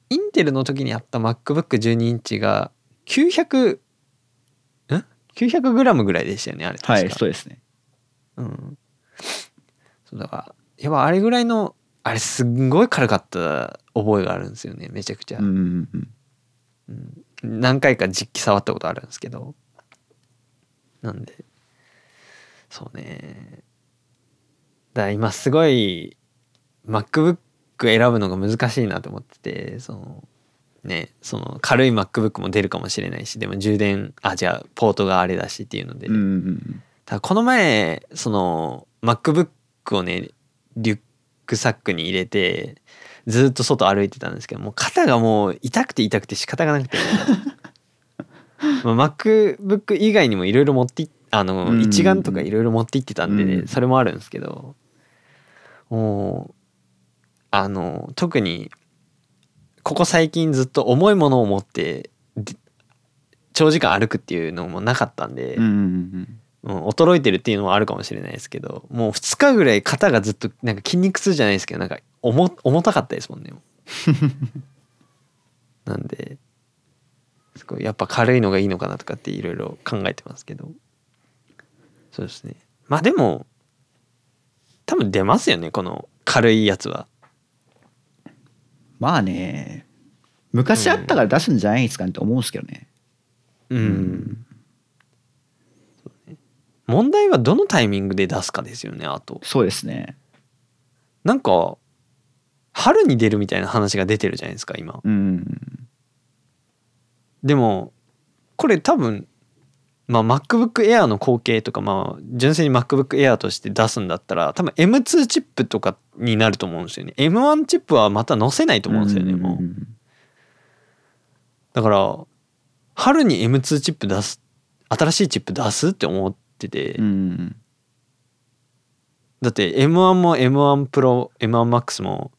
インテルの時にあった MacBook12 インチが900グラムぐらいでしたよね、あれ確か。はい、そうですね。うん。そうだからやっぱあれぐらいの、あれすんごい軽かった覚えがあるんですよね、めちゃくちゃ。うんうんうんうん、何回か実機触ったことあるんですけど、なんで。そうね、だから今すごい MacBook 選ぶのが難しいなと思ってて、その軽い MacBook も出るかもしれないし、でもポートがあれだしっていうので、うんうん、ただこの前その MacBook をねリュックサックに入れてずっと外歩いてたんですけど、もう肩がもう痛くて仕方がなくて、ねまあ、MacBook 以外にもいろいろ持っていって一眼とかいろいろ持って行ってたんで、ね、うん、それもあるんですけど、もう特にここ最近ずっと重いものを持って長時間歩くっていうのもなかったんで、うんうんうん、衰えてるっていうのもあるかもしれないですけど、もう2日ぐらい肩がずっとなんか筋肉痛じゃないですけど、なんか重たかったですもんねなんですごいやっぱ軽いのがいいのかなとかっていろいろ考えてますけど、そうですね。まあでも多分出ますよね、この軽いやつは。まあね、昔あったから出すんじゃないですかねと思うんですけどね。うん、うん、そうね。問題はどのタイミングで出すかですよね。あと、そうですね。なんか春に出るみたいな話が出てるじゃないですか今。うん、でもこれ多分まあ、MacBook Air の後継とか、まあ、純粋に MacBook Air として出すんだったら多分 M2 チップとかになると思うんですよね。 M1 チップはまた載せないと思うんですよね、うんうんうん、もうだから春に M2 チップ出す、新しいチップ出すって思ってて、うんうん、だって M1 も M1 Pro、M1 Max も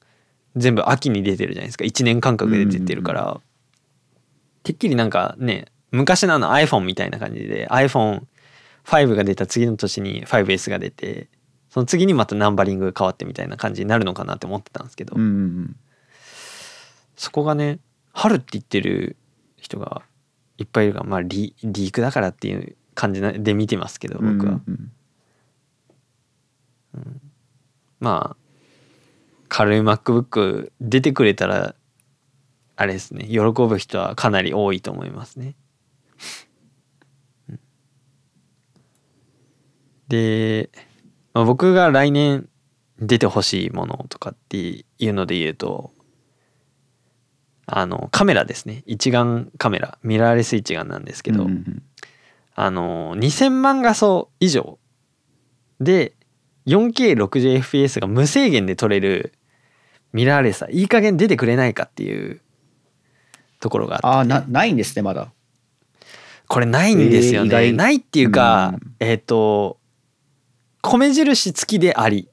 全部秋に出てるじゃないですか。1年間隔で出てるから、うんうん、てっきりなんかね、昔のあの iPhone みたいな感じで iPhone5 が出た次の年に 5S が出て、その次にまたナンバリングが変わってみたいな感じになるのかなって思ってたんですけど、うんうんうん、そこがね、春って言ってる人がいっぱいいるから、まあ リークだからっていう感じで見てますけど僕は、うんうんうん、まあ軽い MacBook 出てくれたらあれですね、喜ぶ人はかなり多いと思いますね。で、まあ、僕が来年出てほしいものとかっていうので言うと、あのカメラですね。一眼カメラ、ミラーレス一眼なんですけど、うんうん、2000万画素以上で 4K60fps が無制限で撮れるミラーレスはいい加減出てくれないかっていうところがあって、ね、ないんですね。まだこれないんですよね、ないっていうか、うん、米印付きであり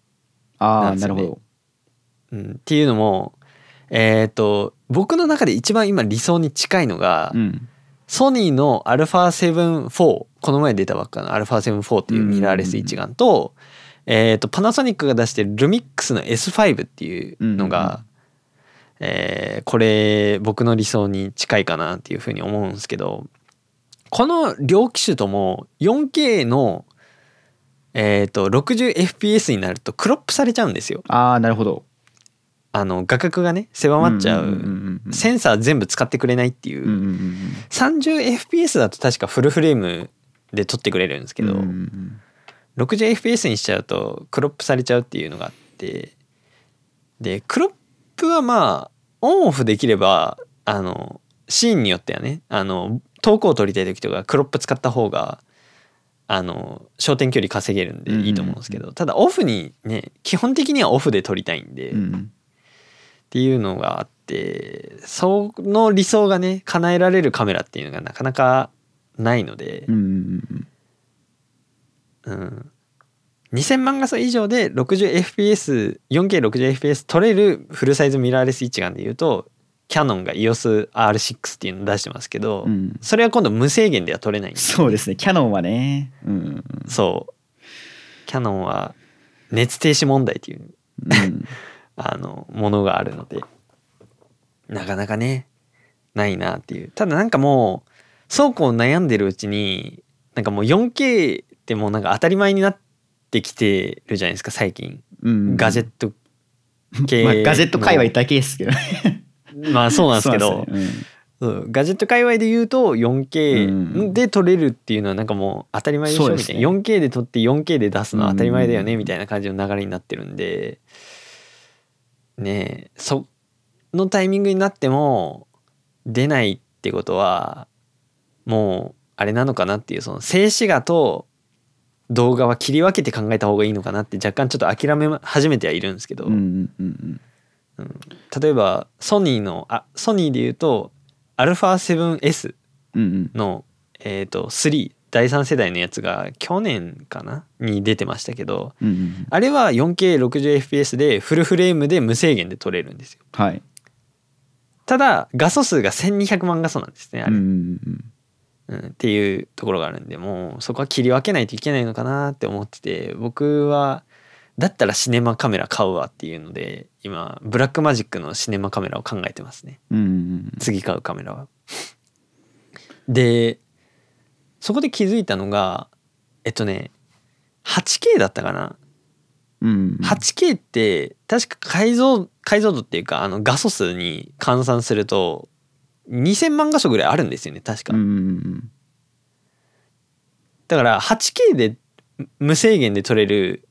なんですよね。なるほど、うん、っていうのも僕の中で一番今理想に近いのが、うん、ソニーの α7 IV、 この前出たばっかの α7 IV っていうミラーレス一眼と、うんうんうん、パナソニックが出してるルミックスの S5 っていうのが、うんうん、これ僕の理想に近いかなっていうふうに思うんですけど、この両機種とも 4K の、60fps になるとクロップされちゃうんですよ。ああ、なるほど。画角がね狭まっちゃう、うんうんうんうん、センサー全部使ってくれないっていう、うんうんうん、30fps だと確かフルフレームで撮ってくれるんですけど、うんうんうん、60fps にしちゃうとクロップされちゃうっていうのがあって、でクロップはまあオンオフできればシーンによってはね、遠くを撮りたい時とかクロップ使った方が焦点距離稼げるんでいいと思うんですけど、うんうんうん、ただオフにね、基本的にはオフで撮りたいんで、うん、っていうのがあって、その理想がね叶えられるカメラっていうのがなかなかないので、うんうんうんうん、2000万画素以上で 60fps、 4K60fps 撮れるフルサイズミラーレス一眼でいうとキャノンが EOS R6 っていうのを出してますけど、うん、それは今度無制限では撮れないんですよね。そうですね、キャノンはね、うん、そうキャノンは熱停止問題っていう、うん、ものがあるのでなかなかねないなっていう。ただなんかもうそうこう悩んでるうちになんかもう 4K ってもうなんか当たり前になってきてるじゃないですか最近、うん、ガジェット系、まあ、ガジェット界隈だけですけどねまあそうなんですけど、そうですね、うん、そうガジェット界隈で言うと 4K で撮れるっていうのはなんかもう当たり前でしょみたいな、ね、4K で撮って 4K で出すのは当たり前だよねみたいな感じの流れになってるんでねえ、そのタイミングになっても出ないってことはもうあれなのかなっていう、その静止画と動画は切り分けて考えた方がいいのかなって若干ちょっと諦め始めてはいるんですけど、うんうんうん、うん、例えばソニーでいうと α7S の、うんうん、3第3世代のやつが去年かなに出てましたけど、うんうん、あれは 4K60fps でフルフレームで無制限で撮れるんですよ、はい、ただ画素数が1200万画素なんですねあれ、うんうんうん、っていうところがあるんで、もうそこは切り分けないといけないのかなって思ってて、僕はだったらシネマカメラ買うわっていうので今ブラックマジックのシネマカメラを考えてますね、うんうんうん、次買うカメラは。でそこで気づいたのが8K だったかな、うんうん、8K って確か解像度っていうか画素数に換算すると2000万画素ぐらいあるんですよね確か、うんうんうん、だから 8K で無制限で撮れる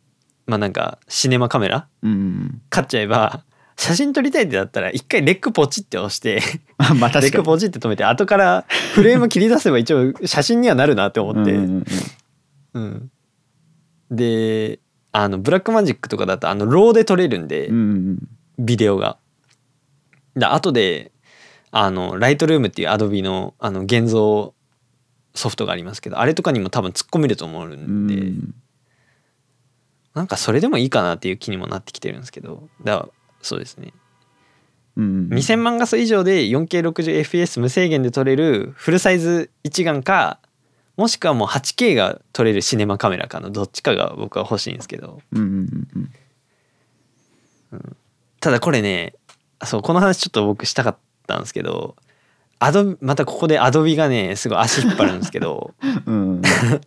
まあなんかシネマカメラ、うん、買っちゃえば写真撮りたいってなったら一回レックポチって押してまあ確かにレックポチって止めて後からフレーム切り出せば一応写真にはなるなって思ってうん、でブラックマジックとかだとローで撮れるんで、うんうん、ビデオがあとでライトルームっていうアドビの現像ソフトがありますけどあれとかにも多分突っ込めると思うんで、うん、なんかそれでもいいかなっていう気にもなってきてるんですけどだからそうですね、うん、2000万画素以上で 4K60fps 無制限で撮れるフルサイズ一眼かもしくはもう 8K が撮れるシネマカメラかのどっちかが僕は欲しいんですけど、うんうんうんうん、ただこれねそうこの話ちょっと僕したかったんですけどまたここでアドビがねすごい足引っ張るんですけど、うん、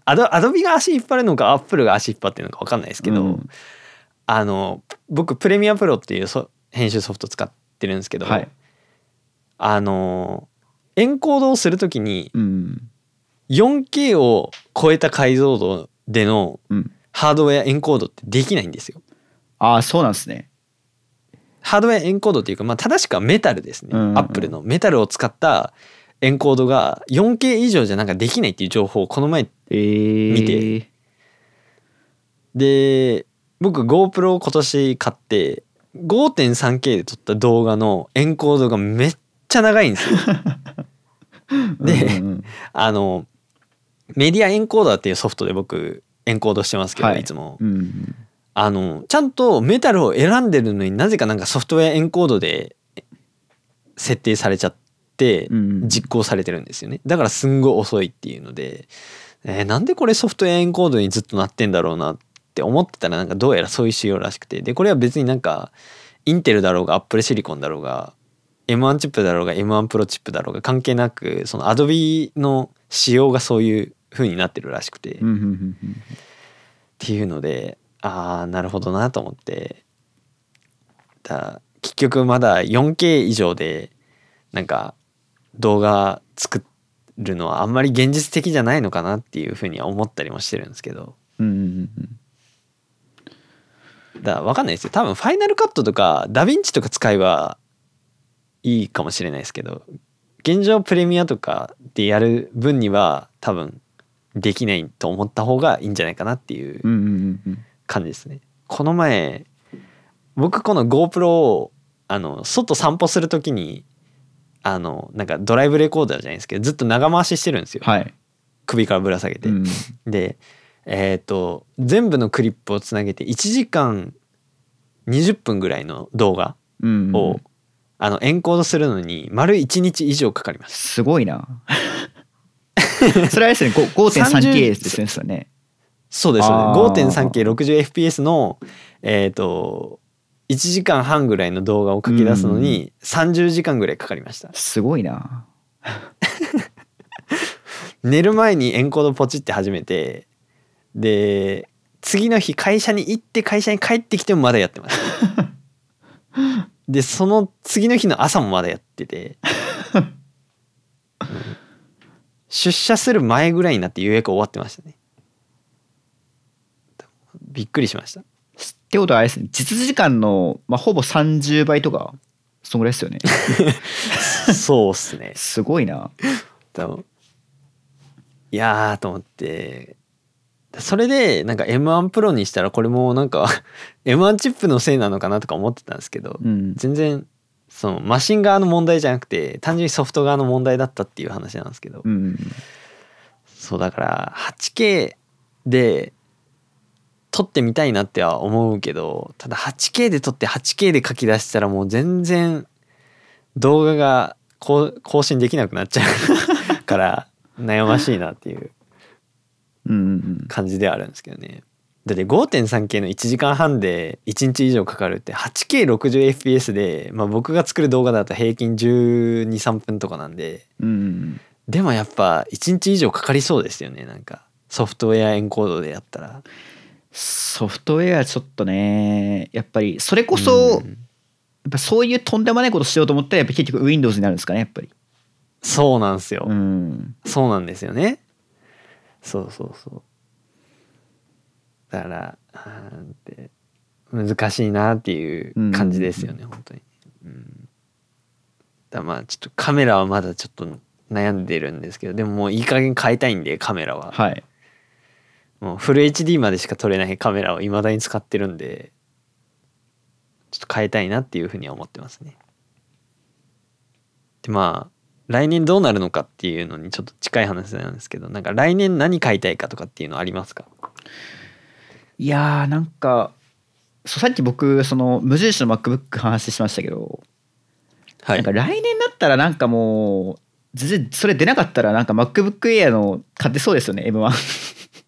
アドビが足引っ張るのかアップルが足引っ張ってるのか分かんないですけど、うん、僕プレミアプロっていう編集ソフト使ってるんですけど、はい、エンコードをするときに、うん4K を超えた解像度でのハードウェアエンコードってできないんですよ。ああそうなんですね。ハードウェアエンコードっていうか、まあ、正しくはメタルですね、うんうん、アップルのメタルを使ったエンコードが 4K 以上じゃなんかできないっていう情報をこの前見て、で僕 GoPro を今年買って 5.3K で撮った動画のエンコードがめっちゃ長いんですよで、うんうん、メディアエンコーダーっていうソフトで僕エンコードしてますけど、はい、いつも、うんうん、ちゃんとメタルを選んでるのになぜかなんかソフトウェアエンコードで設定されちゃって実行されてるんですよね。だからすんごい遅いっていうので、なんでこれソフトウェアエンコードにずっとなってんだろうなって思ってたらなんかどうやらそういう仕様らしくて、でこれは別になんかインテルだろうがアップルシリコンだろうがM1 チップだろうが M1 プロチップだろうが関係なくその Adobe の仕様がそういう風になってるらしくてっていうのでなるほどなと思って、だ結局まだ 4K 以上でなんか動画作るのはあんまり現実的じゃないのかなっていう風には思ったりもしてるんですけど、うんうんうん、だ分かんないですよ。多分ファイナルカットとかダヴィンチとか使えばいいかもしれないですけど現状プレミアとかでやる分には多分できないと思った方がいいんじゃないかなっていう感じですね、うんうんうん、この前僕この GoPro を外散歩するときになんかドライブレコーダーじゃないですけどずっと長回ししてるんですよ、はい、首からぶら下げて、うん、で全部のクリップをつなげて1時間20分ぐらいの動画を、うんうんエンコードするのに丸1日以上かかります。すごいなそれはですね 5.3K ですね。そうです、 5.3K60fps の1時間半ぐらいの動画を書き出すのに30時間ぐらいかかりました。すごいな寝る前にエンコードポチって始めてで次の日会社に行って会社に帰ってきてもまだやってましたでその次の日の朝もまだやってて、うん、出社する前ぐらいになって予約終わってましたね。びっくりしました。ってことはあれですね実時間の、まあ、ほぼ30倍とかそのぐらいですよねそうっすねすごいな。多分いやーと思ってそれでなんか M1 プロにしたらこれもなんかM1 チップのせいなのかなとか思ってたんですけど、うん、全然そのマシン側の問題じゃなくて単純にソフト側の問題だったっていう話なんですけど、うん、そうだから 8K で撮ってみたいなっては思うけどただ 8K で撮って 8K で書き出したらもう全然動画が更新できなくなっちゃうから悩ましいなっていう感じであるんですけどね。だって 5.3K の1時間半で1日以上かかるって 8K60fps で、まあ、僕が作る動画だと平均 12,3 分とかなんで、うん、でもやっぱ1日以上かかりそうですよねなんかソフトウェアエンコードでやったら。ソフトウェアちょっとねやっぱりそれこそ、うん、やっぱそういうとんでもないことしようと思ったらやっぱ結局 Windows になるんですかねやっぱり。そうなんですよ、うん、そうなんですよね。そうそうそうだから難しいなっていう感じですよね、うん、本当に、うん、だまあちょっとカメラはまだちょっと悩んでるんですけど、でももういい加減変えたいんでカメラは、はい、もうフル HD までしか撮れないカメラを未だに使ってるんでちょっと変えたいなっていうふうには思ってますね。でまあ来年どうなるのかっていうのにちょっと近い話なんですけど、なんか来年何買いたいかとかっていうのありますか？いやーなんかさっき僕その無印の MacBook 話しましたけど、はい、なんか来年だったらなんかもう全然それ出なかったらなんか MacBook Air の買ってそうですよね M1 ってい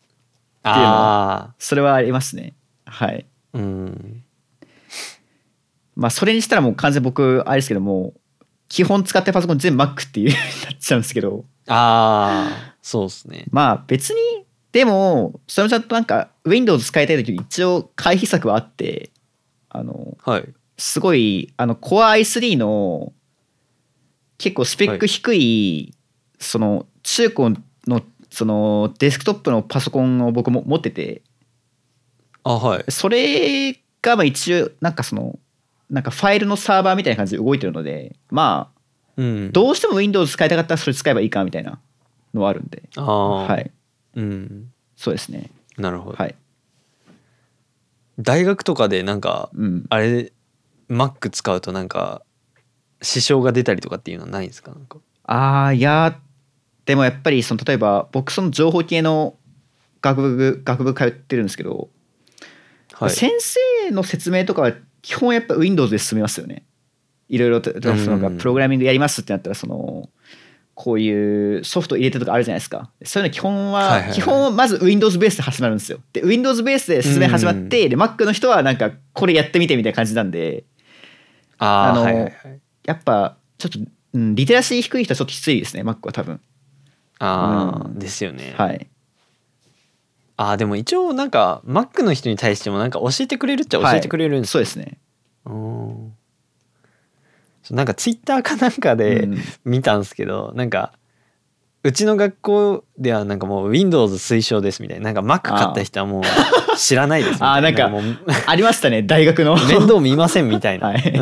うのはそれはありますね。はい。うん。まあそれにしたらもう完全僕あれですけども基本使ってパソコン全 Mac っていうなっちゃうんですけど。ああ、そうですね。まあ別にでもそれもちゃんとなんか Windows 使いたい時に一応回避策はあってはい、すごいCore i3 の結構スペック低い、はい、その中古のそのデスクトップのパソコンを僕も持ってて、あ、はい、それがまあ一応なんかそのなんかファイルのサーバーみたいな感じで動いてるので、まあ、うん、どうしても Windows 使いたかったらそれ使えばいいかみたいなのはあるんで、あ、はい、うん、そうですね。なるほど。はい、大学とかでなんか、うん、あれ Mac 使うとなんか支障が出たりとかっていうのはないんですか？なんかいやでもやっぱりその例えば僕その情報系の学部通ってるんですけど、はい、先生の説明とかは基本やっぱ Windows で進めますよね。いろいろとそのプログラミングやりますってなったらそのこういうソフト入れてとかあるじゃないですか。そういうの基本はまず Windows ベースで始まるんですよ。で Windows ベースで進め始まってで Mac の人はなんかこれやってみてみたいな感じなんで、はいはいはい、やっぱちょっと、うん、リテラシー低い人はちょっときついですね Mac は多分。うん、ですよね。はい。でも一応なんか Mac の人に対してもなんか教えてくれるっちゃ教えてくれるんです、はい、そうですね。なんか Twitter かなんかで見たんですけど、なんかうちの学校ではなんかもう Windows 推奨ですみたいな、なんか Mac 買った人はもう知らないですみたいななんかもうありましたね大学の面倒見ませんみたいな、はい、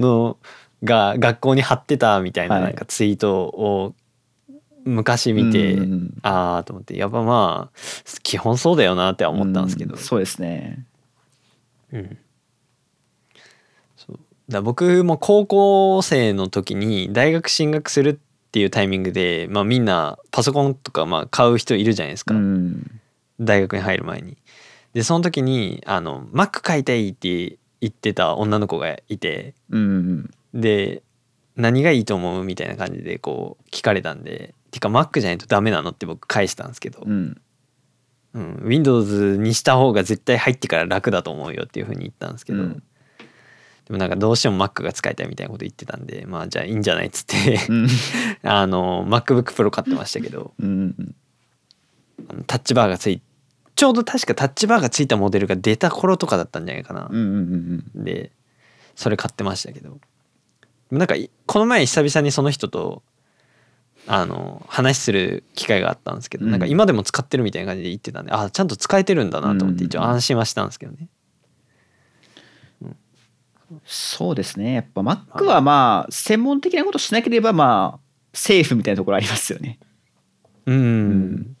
のが学校に貼ってたみたいな、なんかツイートを昔見て、うん、と思って、やっぱまあ基本そうだよなっては思ったんですけど、うん、そうですね、うん、そうだ。僕も高校生の時に大学進学するっていうタイミングで、まあ、みんなパソコンとかまあ買う人いるじゃないですか、うん、大学に入る前に。でその時にMac 買いたいって言ってた女の子がいて、うん、で何がいいと思うみたいな感じでこう聞かれたんで、てか Mac じゃないとダメなのって僕返したんですけど、うんうん、Windows にした方が絶対入ってから楽だと思うよっていう風に言ったんですけど、うん、でもなんかどうしても Mac が使いたいみたいなこと言ってたんで、まあじゃあいいんじゃないっつって、うん、MacBook Pro 買ってましたけど、うん、タッチバーがちょうど確かタッチバーがついたモデルが出た頃とかだったんじゃないかな、うんうんうん、でそれ買ってましたけど、なんかこの前久々にその人と話する機会があったんですけど、なんか今でも使ってるみたいな感じで言ってたんで、ちゃんと使えてるんだなと思って一応安心はしたんですけどね、うん、そうですね。やっぱ Mac はまあ専門的なことしなければまあセーフみたいなところありますよね。うん、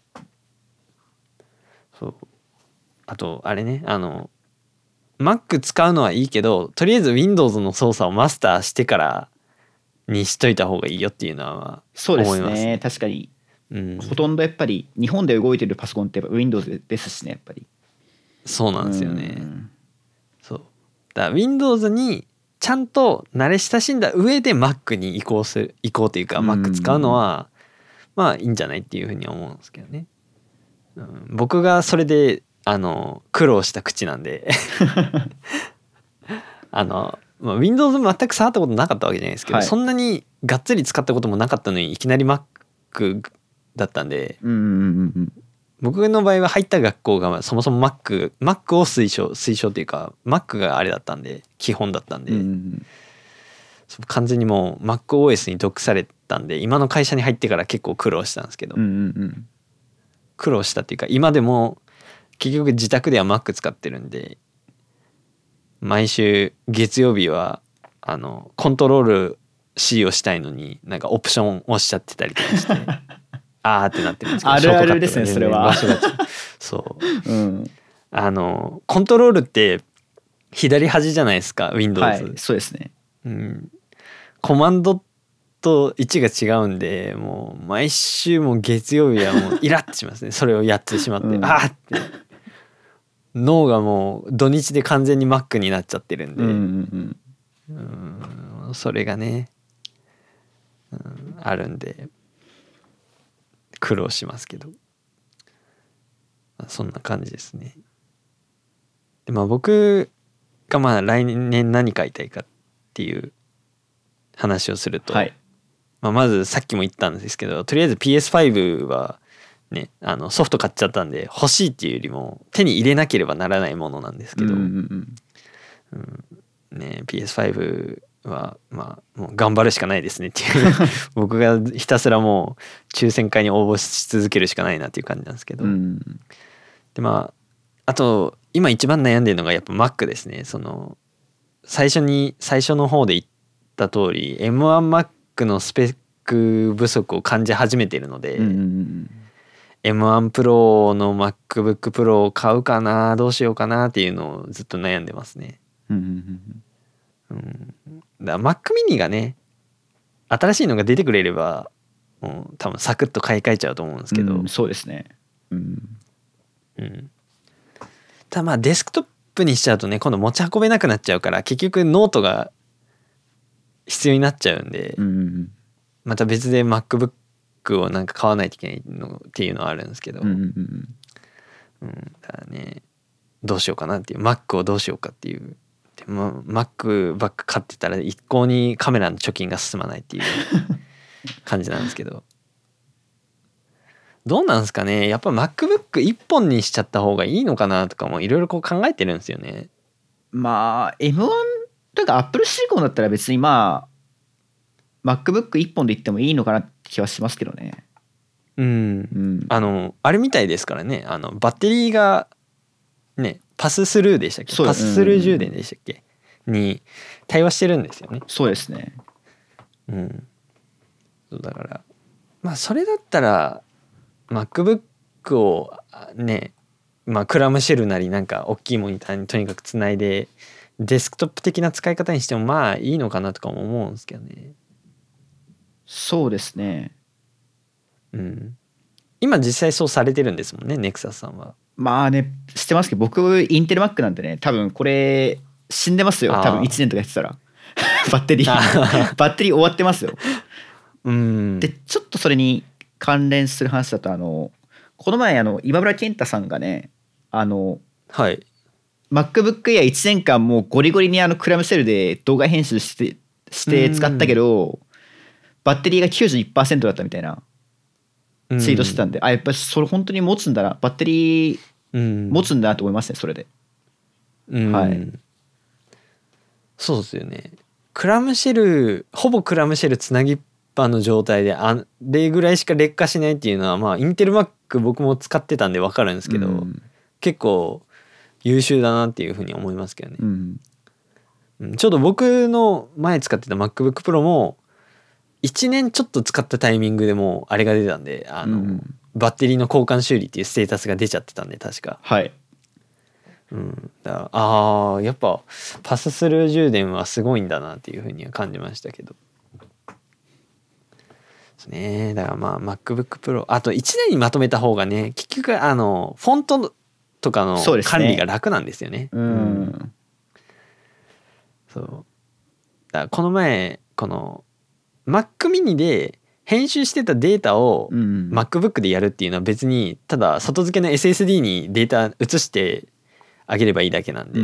そう。あとあれね、Mac 使うのはいいけどとりあえず Windows の操作をマスターしてからにしといた方がいいよっていうのは思います。そうですね、確かに、うん、ほとんどやっぱり日本で動いてるパソコンってやっぱ Windows ですしね、やっぱりそうなんですよね、うん、そうだから Windows にちゃんと慣れ親しんだ上で Mac に移行というか、うん、Mac 使うのはまあいいんじゃないっていうふうに思うんですけどね、うん、僕がそれで苦労した口なんでまあ、Windows 全く触ったことなかったわけじゃないですけど、はい、そんなにがっつり使ったこともなかったのにいきなり Mac だったんで、うんうんうん、僕の場合は入った学校がそもそも Mac を推奨というか Mac があれだったんで基本だったんで、うんうん、完全にもう MacOS に毒されたんで今の会社に入ってから結構苦労したんですけど、うんうんうん、苦労したっていうか今でも結局自宅では Mac 使ってるんで毎週月曜日はコントロール C をしたいのになんかオプション押しちゃってたりとかしてあーってなってるんですけど、あるあるですねそれは。そう、うん、コントロールって左端じゃないですか Windows、はい、そうですね、うん、コマンドと位置が違うんでもう毎週もう月曜日はもうイラッとしますねそれをやってしまって、うん、あーって脳がもう土日で完全に Mac になっちゃってるんで、うんうんうん、うんそれがね、うん、あるんで苦労しますけど、そんな感じですね。で、まあ、僕がまあ来年何買いたいかっていう話をすると、はい、まあ、まずさっきも言ったんですけどとりあえず PS5 はね、ソフト買っちゃったんで欲しいっていうよりも手に入れなければならないものなんですけど、うんうんうんね、PS5 は、まあ、もう頑張るしかないですねっていう僕がひたすらもう抽選会に応募し続けるしかないなっていう感じなんですけど、うん、でまああと今一番悩んでるのがやっぱ Mac ですね。その最初の方で言った通り M1Mac のスペック不足を感じ始めてるので、うんうんうん、M1 Pro の MacBook Pro を買うかなどうしようかなっていうのをずっと悩んでますね、うんうん、だから Mac mini がね新しいのが出てくれればもう多分サクッと買い替えちゃうと思うんですけど、うん、そうですね、うんうん、ただまあデスクトップにしちゃうとね今度持ち運べなくなっちゃうから結局ノートが必要になっちゃうんで、うん、また別で MacBookをなんか買わないといけないのっていうのはあるんですけど、うんうんうん、だからねどうしようかなっていう Mac をどうしようかっていう。でも Mac ばっか買ってたら一向にカメラの貯金が進まないっていう感じなんですけどどうなんですかね、やっぱ MacBook1 本にしちゃった方がいいのかなとかもいろいろこう考えてるんですよね。まあ M1 とか Apple シリコンだったら別にまあ MacBook1 本でいってもいいのかなって気はしますけどね、うんうん、あれみたいですからね、バッテリーがねパススルーでしたっけ、パススルー充電でしたっけ、うんうん、に対応してるんですよね。そうですね、うん、そうだからまあそれだったら MacBook をね、まあ、クラムシェルなりなんか大きいモニターにとにかくつないでデスクトップ的な使い方にしてもまあいいのかなとかも思うんですけどね。そうですね、うん、今実際そうされてるんですもんねネクサスさんは。まあね知ってますけど僕インテル Mac なんでね多分これ死んでますよ多分1年とかやってたらバッテリー終わってますようんでちょっとそれに関連する話だとこの前今村健太さんがねはい、MacBook Air 1年間もうゴリゴリにクラムシェルで動画編集して使ったけどバッテリーが 91% だったみたいなツイートしてたんで、うん、あやっぱりそれ本当に持つんだなバッテリー、うん、持つんだなと思いますねそれで、うん、はいそうですよね。クラムシェルほぼクラムシェルつなぎっぱの状態であれぐらいしか劣化しないっていうのはまあインテル Mac 僕も使ってたんで分かるんですけど、うん、結構優秀だなっていうふうに思いますけどね、うん、ちょうど僕の前使ってた MacBook Pro も1年ちょっと使ったタイミングでもうあれが出たんでうん、バッテリーの交換修理っていうステータスが出ちゃってたんで確か、はい、うん、だからやっぱパススルー充電はすごいんだなっていうふうには感じましたけどですね。だからまあ MacBook Pro あと1年にまとめた方がね結局フォントとかの管理が楽なんですよね。そうですね、うん、そうだからこの前このMac mini で編集してたデータを MacBook でやるっていうのは別にただ外付けの SSD にデータ移してあげればいいだけなんで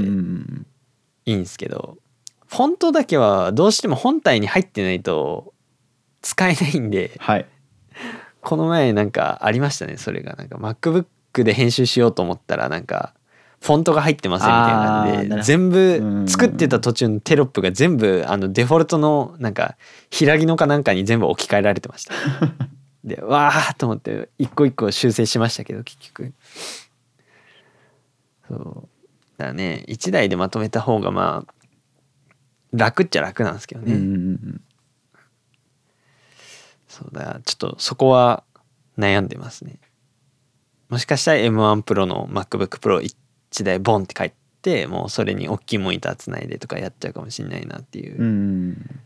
いいんですけどフォントだけはどうしても本体に入ってないと使えないんで、はい、この前なんかありましたねそれがなんか MacBook で編集しようと思ったらなんかフォントが入ってませんみたいなんで全部作ってた途中のテロップが全部デフォルトのなんか平木のかなんかに全部置き換えられてましたでわーと思って一個一個修正しましたけど結局そうだからね、1台でまとめた方がまあ楽っちゃ楽なんですけどね、うんうんうん、そうだ、ちょっとそこは悩んでますね。もしかしたら M1 Pro の MacBook Pro 1台ボンって書いて、もうそれに大きいモニターつないでとかやっちゃうかもしれないなっていう、うんうん、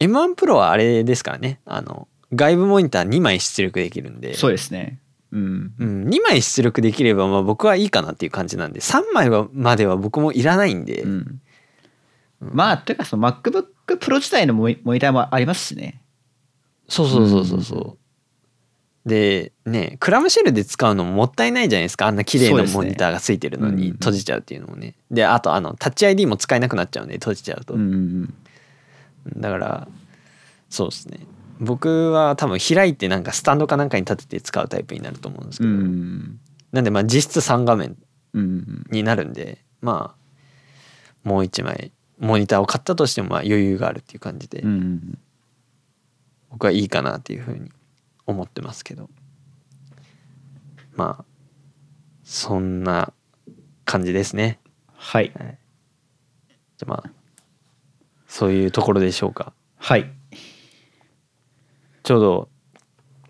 M1 Pro はあれですからね、あの外部モニター2枚出力できるんで、そうですね、うんうん、2枚出力できればまあ僕はいいかなっていう感じなんで、3枚までは僕もいらないんで、うんうん、まあというかその MacBook Pro 自体のモニターもありますしね。そうそうそうそうそう、うん、でね、クラムシェルで使うのももったいないじゃないですか、あんな綺麗なモニターがついてるのに閉じちゃうっていうのもね、うんうん、であとあのタッチ ID も使えなくなっちゃうんで閉じちゃうと、うんうん、だからそうですね、僕は多分開いてなんかスタンドかなんかに立てて使うタイプになると思うんですけど、うんうん、なんでまあ実質3画面になるんで、うんうん、まあもう1枚モニターを買ったとしてもまあ余裕があるっていう感じで、うんうん、僕はいいかなっていうふうに思ってますけど、まあそんな感じですね。はい、はい、じゃあまあそういうところでしょうか。はい、ちょうど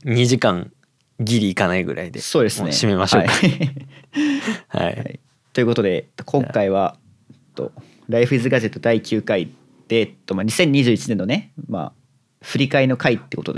2時間ギリいかないぐらいで、そうですね、締めましょうか。はい、はいはい、ということで今回はライフイズガジェット第9回で、2021年のね、まあ振り返りの回ってことで